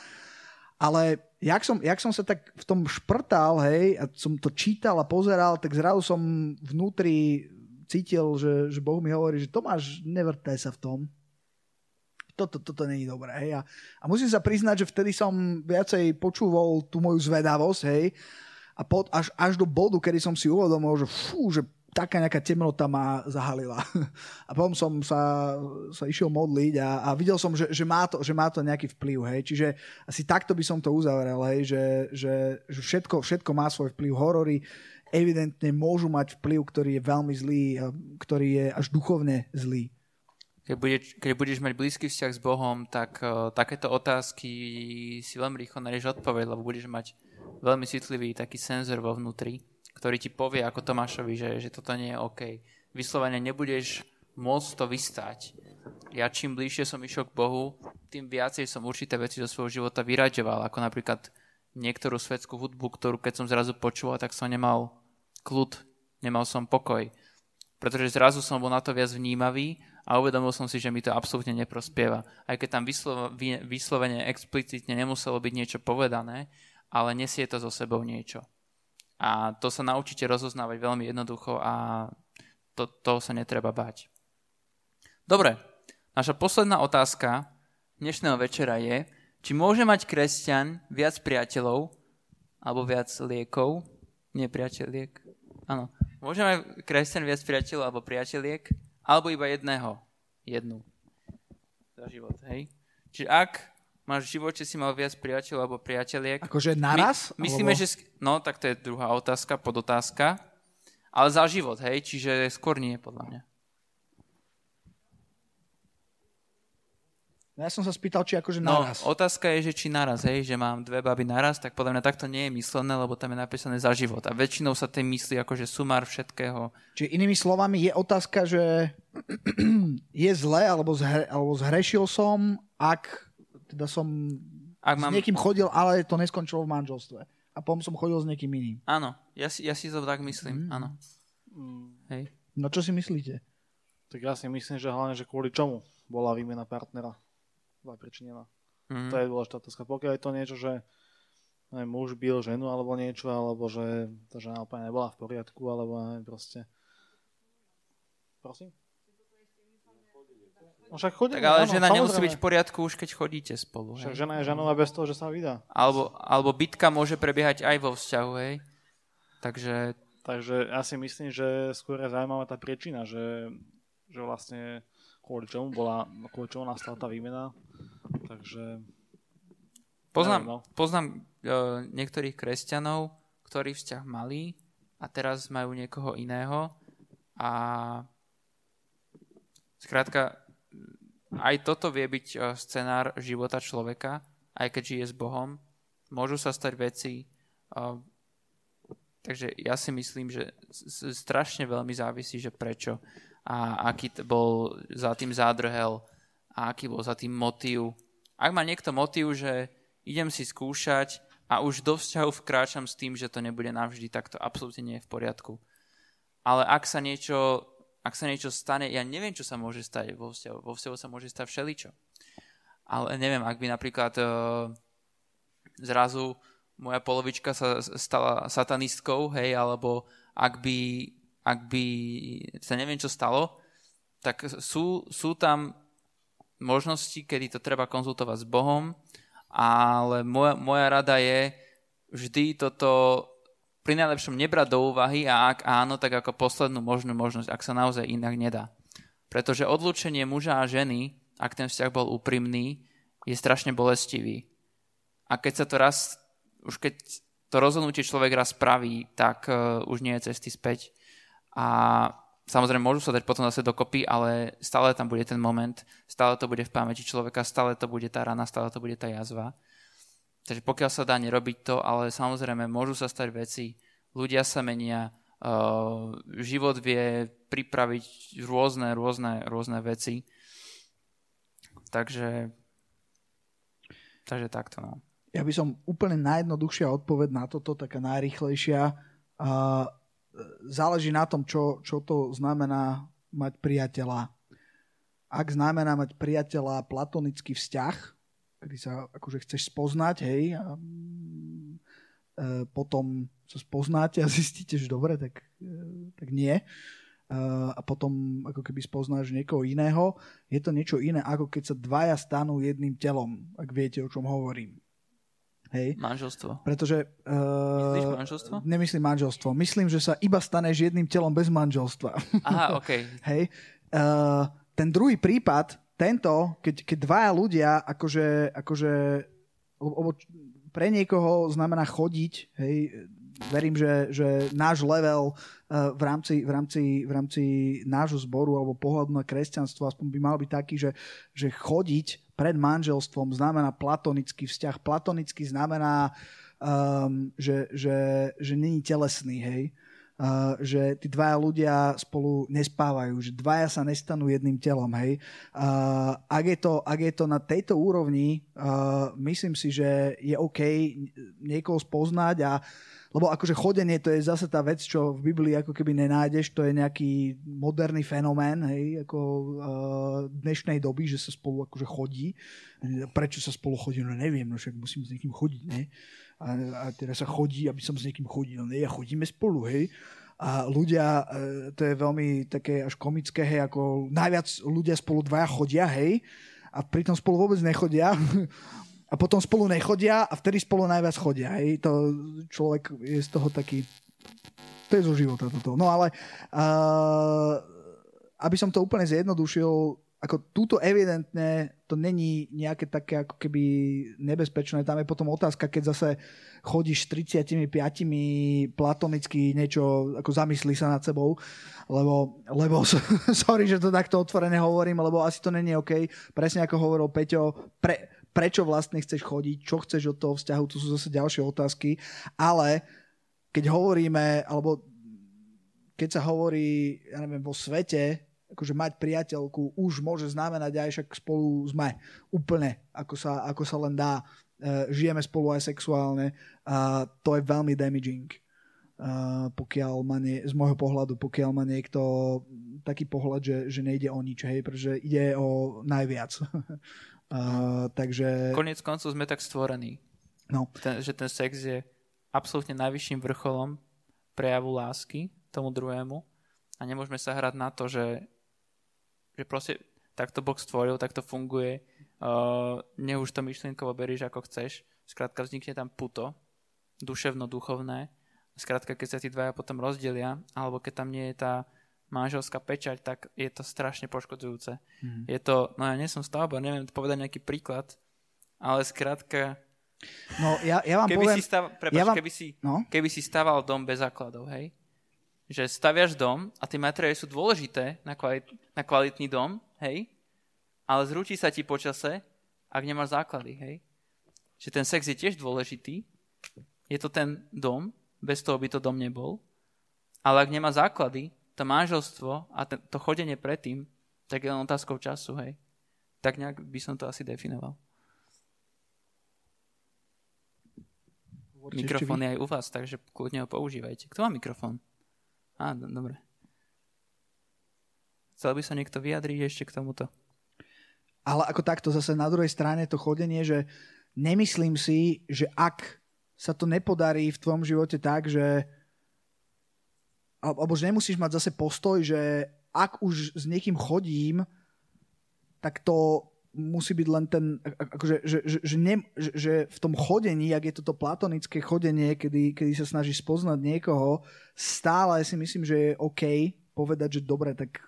Ale jak som, jak som sa tak v tom šprtal, hej, a som to čítal a pozeral, tak zrazu som vnútri cítil, že, že Boh mi hovorí, že Tomáš, nevrtaj sa v tom. Toto, toto není dobré. Hej. A, a musím sa priznať, že vtedy som viacej počúval tú moju zvedavosť, hej, a pod, až, až do bodu, kedy som si uvedomil, že fú, že taká nejaká temnota ma zahalila. A potom som sa, sa išiel modliť a, a videl som, že, že, má to, že má to nejaký vplyv. Hej. Čiže asi takto by som to uzavrel, hej, že, že, že všetko, všetko má svoj vplyv. Horory evidentne môžu mať vplyv, ktorý je veľmi zlý, ktorý je až duchovne zlý. Keď, bude, keď budeš mať blízky vzťah s Bohom, tak uh, takéto otázky si veľmi rýchlo nájdeš odpoveď, lebo budeš mať veľmi citlivý taký senzor vo vnútri, ktorý ti povie ako Tomášovi, že, že toto nie je OK. Vyslovene nebudeš môcť to vystáť. Ja čím bližšie som išiel k Bohu, tým viacej som určité veci zo svojho života vyraďoval, ako napríklad niektorú svetskú hudbu, ktorú keď som zrazu počul, tak som nemal kľud, nemal som pokoj. Pretože zrazu som bol na to viac vnímavý a uvedomil som si, že mi to absolútne neprospieva. Aj keď tam vyslo- vy- vyslovene explicitne nemuselo byť niečo povedané, ale nesie to so sebou niečo. A to sa naučíte rozoznávať veľmi jednoducho a to, toho sa netreba báť. Dobre, naša posledná otázka dnešného večera je, či môže mať kresťan viac priateľov alebo viac liekov? Nie priateľiek, áno. Môže mať kresťan viac priateľov alebo priateľiek? Alebo iba jedného. Jednu. Za život, hej? Čiže ak máš v živote si mal viac priateľov alebo priateľiek... Akože naraz? My, myslíme, alebo... že... Sk- no, tak to je druhá otázka, podotázka. Ale za život, hej? Čiže skôr nie, podľa mňa. Ja som sa spýtal, či akože naraz. No, otázka je, že či naraz, hej? Že mám dve baby naraz, tak podľa mňa takto nie je myslené, lebo tam je napísané za život. A väčšinou sa tej myslí akože sumár všetkého. Čiže inými slovami je otázka, že je zle, alebo, zhre, alebo zhrešil som, ak teda som ak mám... s niekým chodil, ale to neskončilo v manželstve. A potom som chodil s niekým iným. Áno, ja si, ja si to tak myslím, mm. áno. Mm. Hej. No čo si myslíte? Tak ja si myslím, že hlavne, že kvôli čomu bola výmena partnera. Bola pričinená. Mm-hmm. To je dôležitá otázka. Pokiaľ je to niečo, že neviem, muž bil ženu alebo niečo, alebo že tá žena úplne nebola v poriadku, alebo neviem, proste... Prosím? No však chodíme, tak ale áno, žena samozrejme. Nemusí byť v poriadku už keď chodíte spolu. Však hej? Žena je ženová bez toho, že sa vydá. Alebo, alebo bitka môže prebiehať aj vo vzťahu, hej? Takže... Takže ja si myslím, že skôr je zaujímavá tá príčina, že, že vlastne... Kvôli čomu bola, kvôli čomu nastala tá výmena, takže... Poznám, neviem, no. poznám e, niektorých kresťanov, ktorí vzťah mali a teraz majú niekoho iného a skrátka aj toto vie byť scenár života človeka, aj keď žije s Bohom, môžu sa stať veci, e, takže ja si myslím, že strašne veľmi závisí, že prečo. A aký t- bol za tým zádrhel a aký bol za tým motív. Ak má niekto motív, že idem si skúšať a už do vzťahu vkráčam s tým, že to nebude navždy, tak to absolútne nie je v poriadku. Ale ak sa niečo, ak sa niečo stane, ja neviem, čo sa môže stať vo vzťahu. Vo vzťahu sa môže stať všeličo. Ale neviem, ak by napríklad e, zrazu moja polovička sa stala satanistkou, hej, alebo ak by... ak by sa neviem, čo stalo, tak sú, sú tam možnosti, kedy to treba konzultovať s Bohom, ale moja, moja rada je vždy toto pri najlepšom nebrať do úvahy a ak áno, tak ako poslednú možnú možnosť, ak sa naozaj inak nedá. Pretože odlúčenie muža a ženy, ak ten vzťah bol úprimný, je strašne bolestivý. A keď sa to raz, už keď to rozhodnutie človek raz spraví, tak uh, už nie je cesty späť. A samozrejme môžu sa dať potom zase dokopy, ale stále tam bude ten moment, stále to bude v pamäti človeka, stále to bude tá rana, stále to bude tá jazva. Takže pokiaľ sa dá nerobiť to, ale samozrejme môžu sa stať veci, ľudia sa menia, uh, život vie pripraviť rôzne, rôzne, rôzne veci. Takže, takže takto. No. Ja by som úplne najjednoduchšia odpoveď na toto, taká najrýchlejšia, uh, záleží na tom, čo, čo to znamená mať priateľa. Ak znamená mať priateľa, platonický vzťah, kedy sa akože chceš spoznať, hej, a e, potom sa spoznáte a zistíte, že dobre, tak, e, tak nie. E, a potom ako keby spoznáš niekoho iného. Je to niečo iné, ako keď sa dvaja stanú jedným telom, ak viete, o čom hovorím. Hej. Manželstvo. Pretože, uh, Myslíš manželstvo? Nemyslím manželstvo. Myslím, že sa iba staneš jedným telom bez manželstva. Aha, okej. Okay. Hej. Uh, ten druhý prípad, tento, keď, keď dvaja ľudia, akože, akože pre niekoho znamená chodiť, hej, verím, že, že náš level uh, v, rámci, v, rámci, v rámci nášho zboru alebo pohľadu na kresťanstvo aspoň by mal byť taký, že, že chodiť pred manželstvom znamená platonický vzťah. Platonický znamená, um, že, že, že není telesný, hej. Uh, že tí dvaja ľudia spolu nespávajú, že dvaja sa nestanú jedným telom, hej. Uh, ak, je to, ak je to na tejto úrovni, uh, myslím si, že je OK niekoho spoznať a lebo akože chodenie, to je zase tá vec, čo v Biblii ako keby nenájdeš, to je nejaký moderný fenomén, hej, ako uh, dnešnej doby, že sa spolu akože chodí. Prečo sa spolu chodí? No neviem, no však musím s niekým chodiť, ne? A, a teraz sa chodí, aby som s niekým chodil, ne? A chodíme spolu, hej. A ľudia, uh, to je veľmi také až komické, hej, ako najviac ľudia spolu dvaja chodia, hej, a pritom spolu vôbec nechodia. A potom spolu nechodia a vtedy spolu najviac chodia. Hej? To človek je z toho taký... To je zo života toto. No ale uh, aby som to úplne zjednodušil, ako túto evidentne to není nejaké také ako keby nebezpečné. Tam je potom otázka, keď zase chodíš s tridsiatimi piatimi platonicky niečo, ako zamyslí sa nad sebou, lebo, lebo sorry, že to takto otvorene hovorím, lebo asi to není OK. Presne ako hovoril Peťo, pre... prečo vlastne chceš chodiť, čo chceš od toho vzťahu, to sú zase ďalšie otázky, ale keď hovoríme, alebo keď sa hovorí, ja neviem, vo svete, akože mať priateľku už môže znamenať aj však spolu sme úplne, ako sa, ako sa len dá, žijeme spolu aj sexuálne a to je veľmi damaging. Uh, pokiaľ ma nie, z môjho pohľadu, pokiaľ ma niekto taký pohľad, že, že nejde o nič, hej, pretože ide o najviac. Uh, takže... Koniec koncov sme tak stvorení, no. ten, že ten sex je absolútne najvyšším vrcholom prejavu lásky tomu druhému a nemôžeme sa hrať na to, že, že proste takto Boh stvoril, takto funguje, uh, nech už to myšlienkovo berieš ako chceš, skrátka vznikne tam puto, duševno-duchovné. Skrátka, keď sa tí dvaja potom rozdelia, alebo keď tam nie je tá manželská pečať, tak je to strašne poškodzujúce. Mm. Je to, no ja nie som stavbár, neviem povedať nejaký príklad, ale skrátka, no, ja, ja vám keby, poviem, si stav, prepáč, ja vám, keby, si, no? keby si staval dom bez základov, hej? Že staviaš dom a tie materiály sú dôležité na, kvalit, na kvalitný dom, hej? Ale zrúči sa ti počase, ak nemáš základy, hej? Že ten sex je tiež dôležitý, je to ten dom, bez toho by to dom nebol. Ale ak nemá základy, to manželstvo a to chodenie predtým, tak je len otázkou času, hej. Tak nejak by som to asi definoval. Mikrofón je aj u vás, takže kľudne ho používajte. Kto má mikrofón? Á, do- dobre. Chcel by sa niekto vyjadriť ešte k tomuto? Ale ako takto, zase na druhej strane to chodenie, že nemyslím si, že ak sa to nepodarí v tvojom živote tak, že alebo že nemusíš mať zase postoj, že ak už s niekým chodím, tak to musí byť len ten, akože, že, že, že, ne, že v tom chodení, ak je toto platonické chodenie, kedy, kedy sa snažíš spoznať niekoho, stále si myslím, že je OK povedať, že dobre, tak,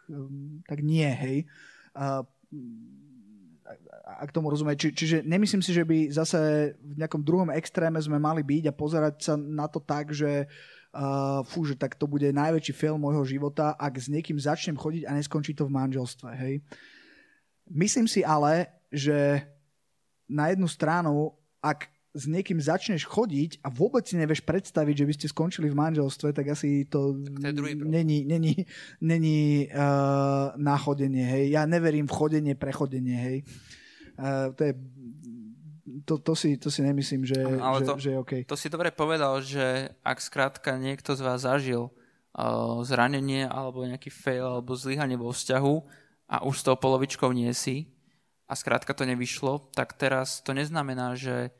tak nie, hej. A, ak tomu rozumie. Či, čiže nemyslím si, že by zase v nejakom druhom extréme sme mali byť a pozerať sa na to tak, že uh, fú, že tak to bude najväčší fail môjho života, ak s niekým začnem chodiť a neskončí to v manželstve. Hej. Myslím si ale, že na jednu stranu, ak s niekým začneš chodiť a vôbec si nevieš predstaviť, že by ste skončili v manželstve, tak asi to, to není, není, není uh, nachodenie, hej. Ja neverím v chodenie, prechodenie, hej. Uh, to, je, to, to, si, to si nemyslím, že, že, to, že je OK. To si dobre povedal, že ak skrátka niekto z vás zažil uh, zranenie alebo nejaký fail alebo zlyhanie vo vzťahu, a už s tou polovičkou nie si a skrátka to nevyšlo, tak teraz to neznamená, že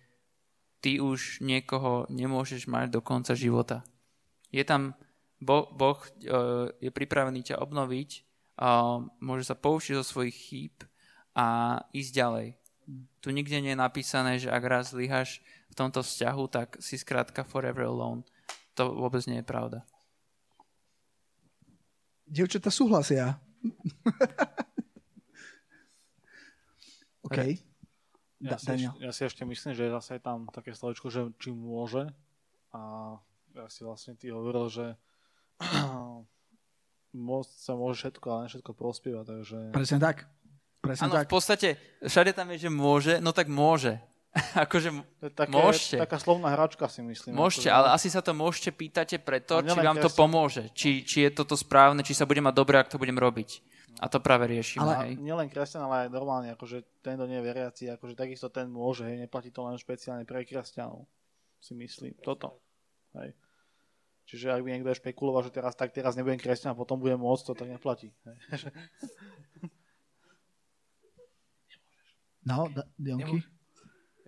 ty už niekoho nemôžeš mať do konca života. Je tam, Boh, boh je pripravený ťa obnoviť, môže sa poučiť zo svojich chýb a ísť ďalej. Tu nikde nie je napísané, že ak raz zlyhaš v tomto vzťahu, tak si skrátka forever alone. To vôbec nie je pravda. Dievčatá súhlasia. OK. Ja, da, si ešte, ja si ešte myslím, že zase je tam také slovičko, že či môže. A ja si vlastne ty hovoril, že môcť sa môže všetko, ale ne všetko prospieva. Takže... Presne tak. Presne ano, tak. V podstate všade tam je, že môže, no tak môže. akože také, môžte. Taká slovná hračka si myslím. Môžte, akože... ale asi sa to môžete pýtate preto, či vám to pomôže. Či, či je toto správne, či sa bude mať dobre, ak to budem robiť. A to práve riešime. Ale nielen kresťan, ale aj normálne, akože ten, kto nie je veriaci, akože takisto ten môže, hej, neplatí to len špeciálne pre kresťanov, si myslím. Toto. Hej. Čiže ak by niekto špekuloval, že teraz tak teraz nebudem kresťan a potom budem môcť, to tak neplatí. Hej. No, da, Dionky?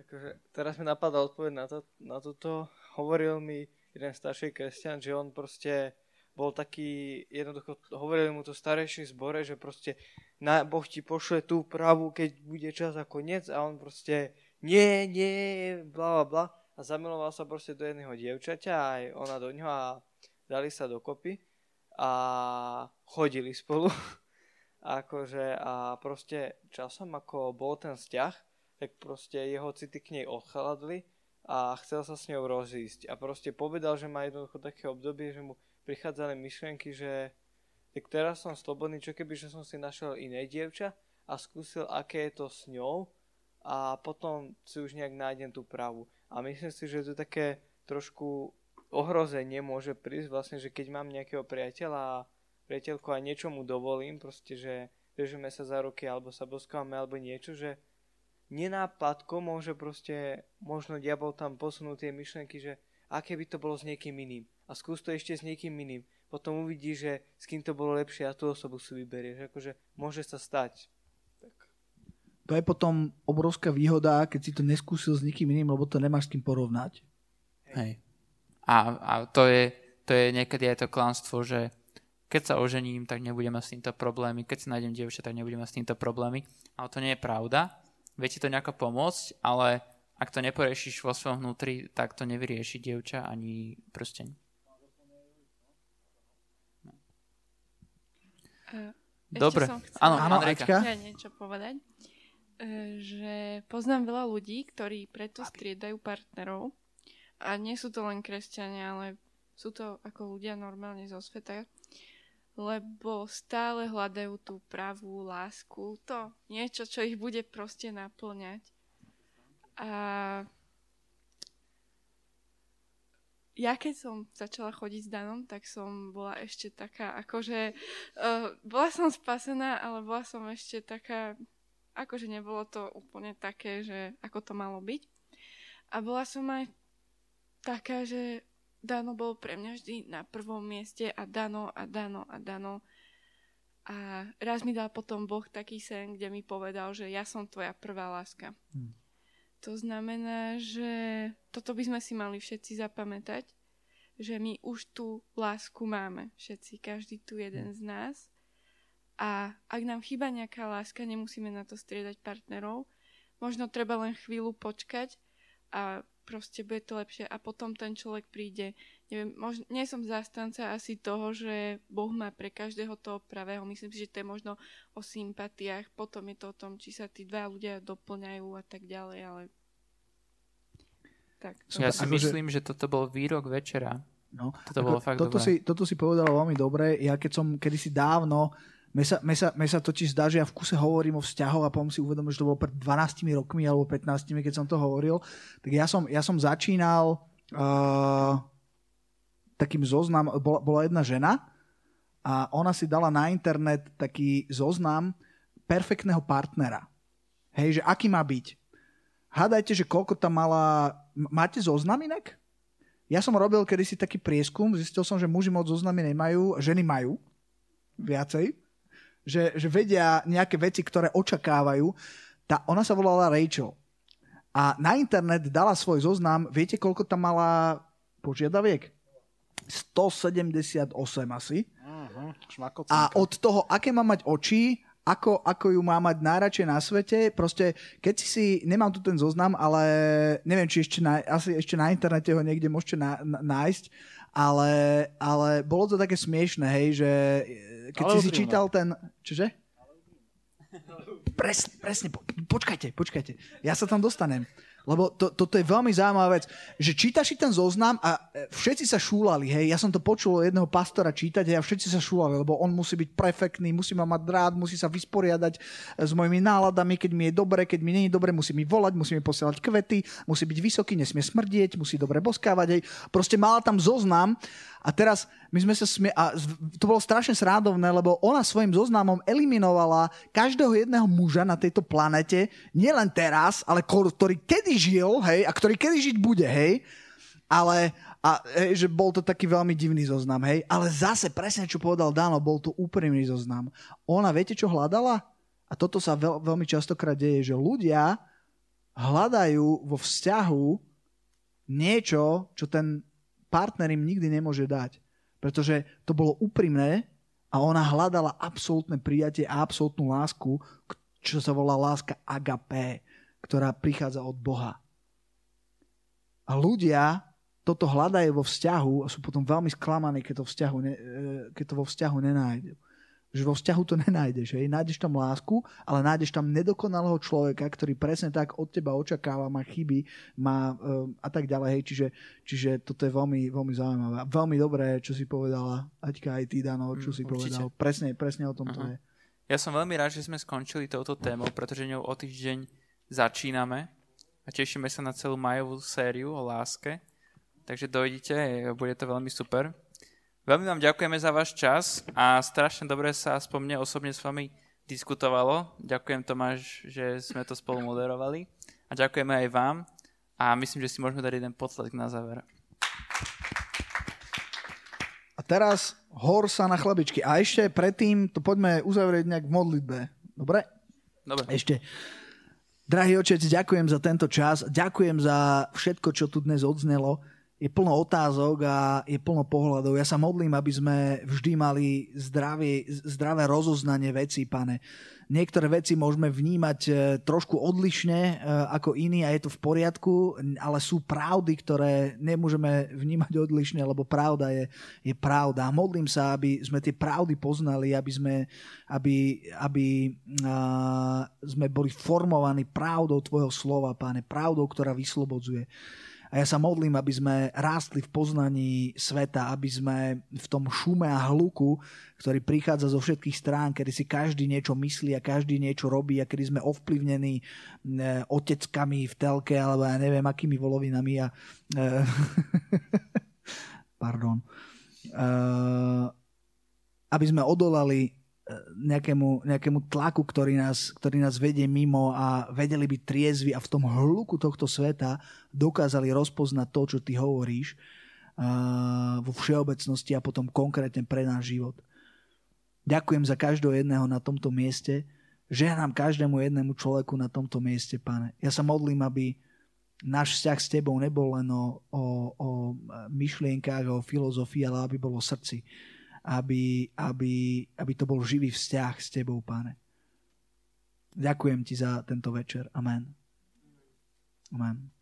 Takže teraz mi napadá odpoveď na, to, na toto. Hovoril mi jeden starší kresťan, že on proste bol taký, jednoducho hovorili mu to starejšie zbore, že proste na, Boh ti pošle tú pravú, keď bude čas a koniec a on proste nie, nie, bla, bla, bla. A zamiloval sa proste do jedného dievčaťa a aj ona do ňoho a dali sa dokopy a chodili spolu. Akože a proste časom, ako bol ten vzťah, tak proste jeho city k nej ochladli a chcel sa s ňou rozísť. A proste povedal, že má jednoducho také obdobie, že mu prichádzali myšlienky, že tak teraz som slobodný, čo keby, že som si našiel iné dievča a skúsil, aké je to s ňou a potom si už nejak nájdem tú pravú. A myslím si, že to také trošku ohrozenie môže prísť vlastne, že keď mám nejakého priateľa a priateľku a niečomu dovolím, proste, že držíme sa za ruky alebo sa boskáme alebo niečo, že nenápadko môže proste, možno diabol tam posunúť tie myšlenky, že aké by to bolo s niekým iným. A skús to ešte s niekým iným. Potom uvidí, že s kým to bolo lepšie a tú osobu si vyberieš. Akože môže sa stať. Tak. To je potom obrovská výhoda, keď si to neskúsil s niekým iným, lebo to nemáš s kým porovnať. Hej. Hej. A, a to, je, to je niekedy aj to klamstvo, že keď sa ožením, tak nebudem mať s týmto problémy. Keď si nájdem dievča, tak nebudem mať s týmto problémy. Ale to nie je pravda. Vie ti to nejako pomôcť, ale ak to neporiešiš vo svojom vnútri, tak to nevyrieši dievča ani prsteň. No. Ešte dobre. Som chcela áno, áno, Andrejka. Ja niečo povedať. Že poznám veľa ľudí, ktorí preto striedajú partnerov. A nie sú to len kresťania, ale sú to ako ľudia normálne zo sveta. Lebo stále hľadajú tú pravú lásku, to niečo, čo ich bude proste naplňať. A ja keď som začala chodiť s Danom, tak som bola ešte taká, akože uh, bola som spasená, ale bola som ešte taká, akože nebolo to úplne také, že ako to malo byť. A bola som aj taká, že Dano bol pre mňa vždy na prvom mieste a Dano a Dano a Dano. A raz mi dal potom Boh taký sen, kde mi povedal, že ja som tvoja prvá láska. Hmm. To znamená, že toto by sme si mali všetci zapamätať, že my už tú lásku máme všetci, každý tu jeden z nás. A ak nám chýba nejaká láska, nemusíme na to striedať partnerov. Možno treba len chvíľu počkať a proste bude to lepšie a potom ten človek príde. Neviem, mož- nie som zástanca asi toho, že Boh má pre každého toho pravého. Myslím si, že to je možno o sympatiách, potom je to o tom, či sa tí dva ľudia doplňajú a tak ďalej, ale tak. Ja si myslím, že toto bol výrok večera. No, toto bolo fakt toto dobré. Si, toto si povedala veľmi dobre. Ja keď som kedysi dávno, mne sa, mne sa, mne sa totiž zdá, že ja v kuse hovorím o vzťahoch a potom si uvedomím, že to bolo pred dvanástimi rokmi alebo pätnástimi, keď som to hovoril. Tak ja som, ja som začínal uh, takým zoznam, bola, bola jedna žena a ona si dala na internet taký zoznam perfektného partnera. Hej, že aký má byť. Hádajte, že koľko tam mala... Máte zoznam inak? Ja som robil kedysi taký prieskum, zistil som, že muži moc zoznamy nemajú, ženy majú viacej. že, že vedia nejaké veci, ktoré očakávajú. Tá, ona sa volala Rachel. A na internet dala svoj zoznam, viete, koľko tam mala požiadaviek? sto sedemdesiatosem asi. Uh-huh. A od toho, aké má mať oči, ako, ako ju má mať najradšej na svete, proste, keď si, nemám tu ten zoznam, ale neviem, či ešte na, asi ešte na internete ho niekde môžete na, na, nájsť, ale, ale bolo to také smiešné, hej, že keď ale si si čítal ten... Čože? Presne, presne, po, počkajte, počkajte. Ja sa tam dostanem. Lebo to, toto je veľmi zaujímavá vec, že čítaš si ten zoznam a všetci sa šúlali, hej. Ja som to počul jedného pastora čítať, hej, a všetci sa šúlali, lebo on musí byť perfektný, musí ma mať rád, musí sa vysporiadať s mojimi náladami, keď mi je dobre, keď mi nie je dobre, musí mi volať, musí mi posielať kvety, musí byť vysoký, nesmie smrdieť, musí dobre boskávať, hej. Proste mala tam zoznam a teraz my sme sa smie... a to bolo strašne srandovné, lebo ona svojím zoznamom eliminovala každého jedného muža na tejto planete, nielen teraz, ale ktorý kedy žil, hej, a ktorý kedy žiť bude, hej, ale a, hej, že bol to taký veľmi divný zoznam, hej, ale zase presne, čo povedal Dano, bol to úprimný zoznam. Ona, viete, čo hľadala? A toto sa veľ, veľmi častokrát deje, že ľudia hľadajú vo vzťahu niečo, čo ten partner im nikdy nemôže dať, pretože to bolo úprimné a ona hľadala absolútne prijatie a absolútnu lásku, čo sa volá láska agapé, ktorá prichádza od Boha. A ľudia toto hľadajú vo vzťahu a sú potom veľmi sklamaní, keď to, vzťahu ne, keď to vo vzťahu nenájde. Že vo vzťahu to nenájdeš. Hej? Nájdeš tam lásku, ale nájdeš tam nedokonalého človeka, ktorý presne tak od teba očakáva, má chyby, má um, a tak ďalej. Hej? Čiže, čiže toto je veľmi, veľmi zaujímavé. A veľmi dobré, čo si povedala, Aťka, aj ty, Dano, čo si mm, povedal. Presne, presne o tom Aha. to je. Ja som veľmi rád, že sme skončili touto témou, pretože ňou o týždeň začíname a tešíme sa na celú majovú sériu o láske. Takže dojdite, bude to veľmi super. Veľmi vám ďakujeme za váš čas a strašne dobre sa aspoň mne osobne s vami diskutovalo. Ďakujem, Tomáš, že sme to spolu moderovali a ďakujeme aj vám a myslím, že si môžeme dať jeden potlesk na záver. A teraz hor sa na chlebičky. A ešte predtým to poďme uzavrieť nejak v modlitbe. Dobre? Dobre. Ešte. Drahý otec, ďakujem za tento čas, ďakujem za všetko, čo tu dnes odznelo. Je plno otázok a je plno pohľadov. Ja sa modlím, aby sme vždy mali zdravie, zdravé rozoznanie vecí, Pane. Niektoré veci môžeme vnímať trošku odlišne ako iní a je to v poriadku, ale sú pravdy, ktoré nemôžeme vnímať odlišne, lebo pravda je, je pravda. A modlím sa, aby sme tie pravdy poznali, aby sme, aby, aby, uh, sme boli formovaní pravdou Tvojho slova, Pane, pravdou, ktorá vyslobodzuje. A ja sa modlím, aby sme rástli v poznaní sveta, aby sme v tom šume a hluku, ktorý prichádza zo všetkých strán, kedy si každý niečo myslí a každý niečo robí a kedy sme ovplyvnení e, oteckami v telke alebo ja neviem, akými volovinami a... E, pardon. E, aby sme odolali Nejakému, nejakému tlaku, ktorý nás, ktorý nás vedie mimo a vedeli byť triezvi a v tom hluku tohto sveta dokázali rozpoznať to, čo ty hovoríš uh, vo všeobecnosti a potom konkrétne pre náš život. Ďakujem za každého jedného na tomto mieste. Žehnám každému jednému človeku na tomto mieste, Pane. Ja sa modlím, aby náš vzťah s tebou nebol len o, o, o myšlienkách, o filozofii, ale aby bolo v srdci. Aby, aby, aby to bol živý vzťah s tebou, Pane. Ďakujem ti za tento večer. Amen. Amen.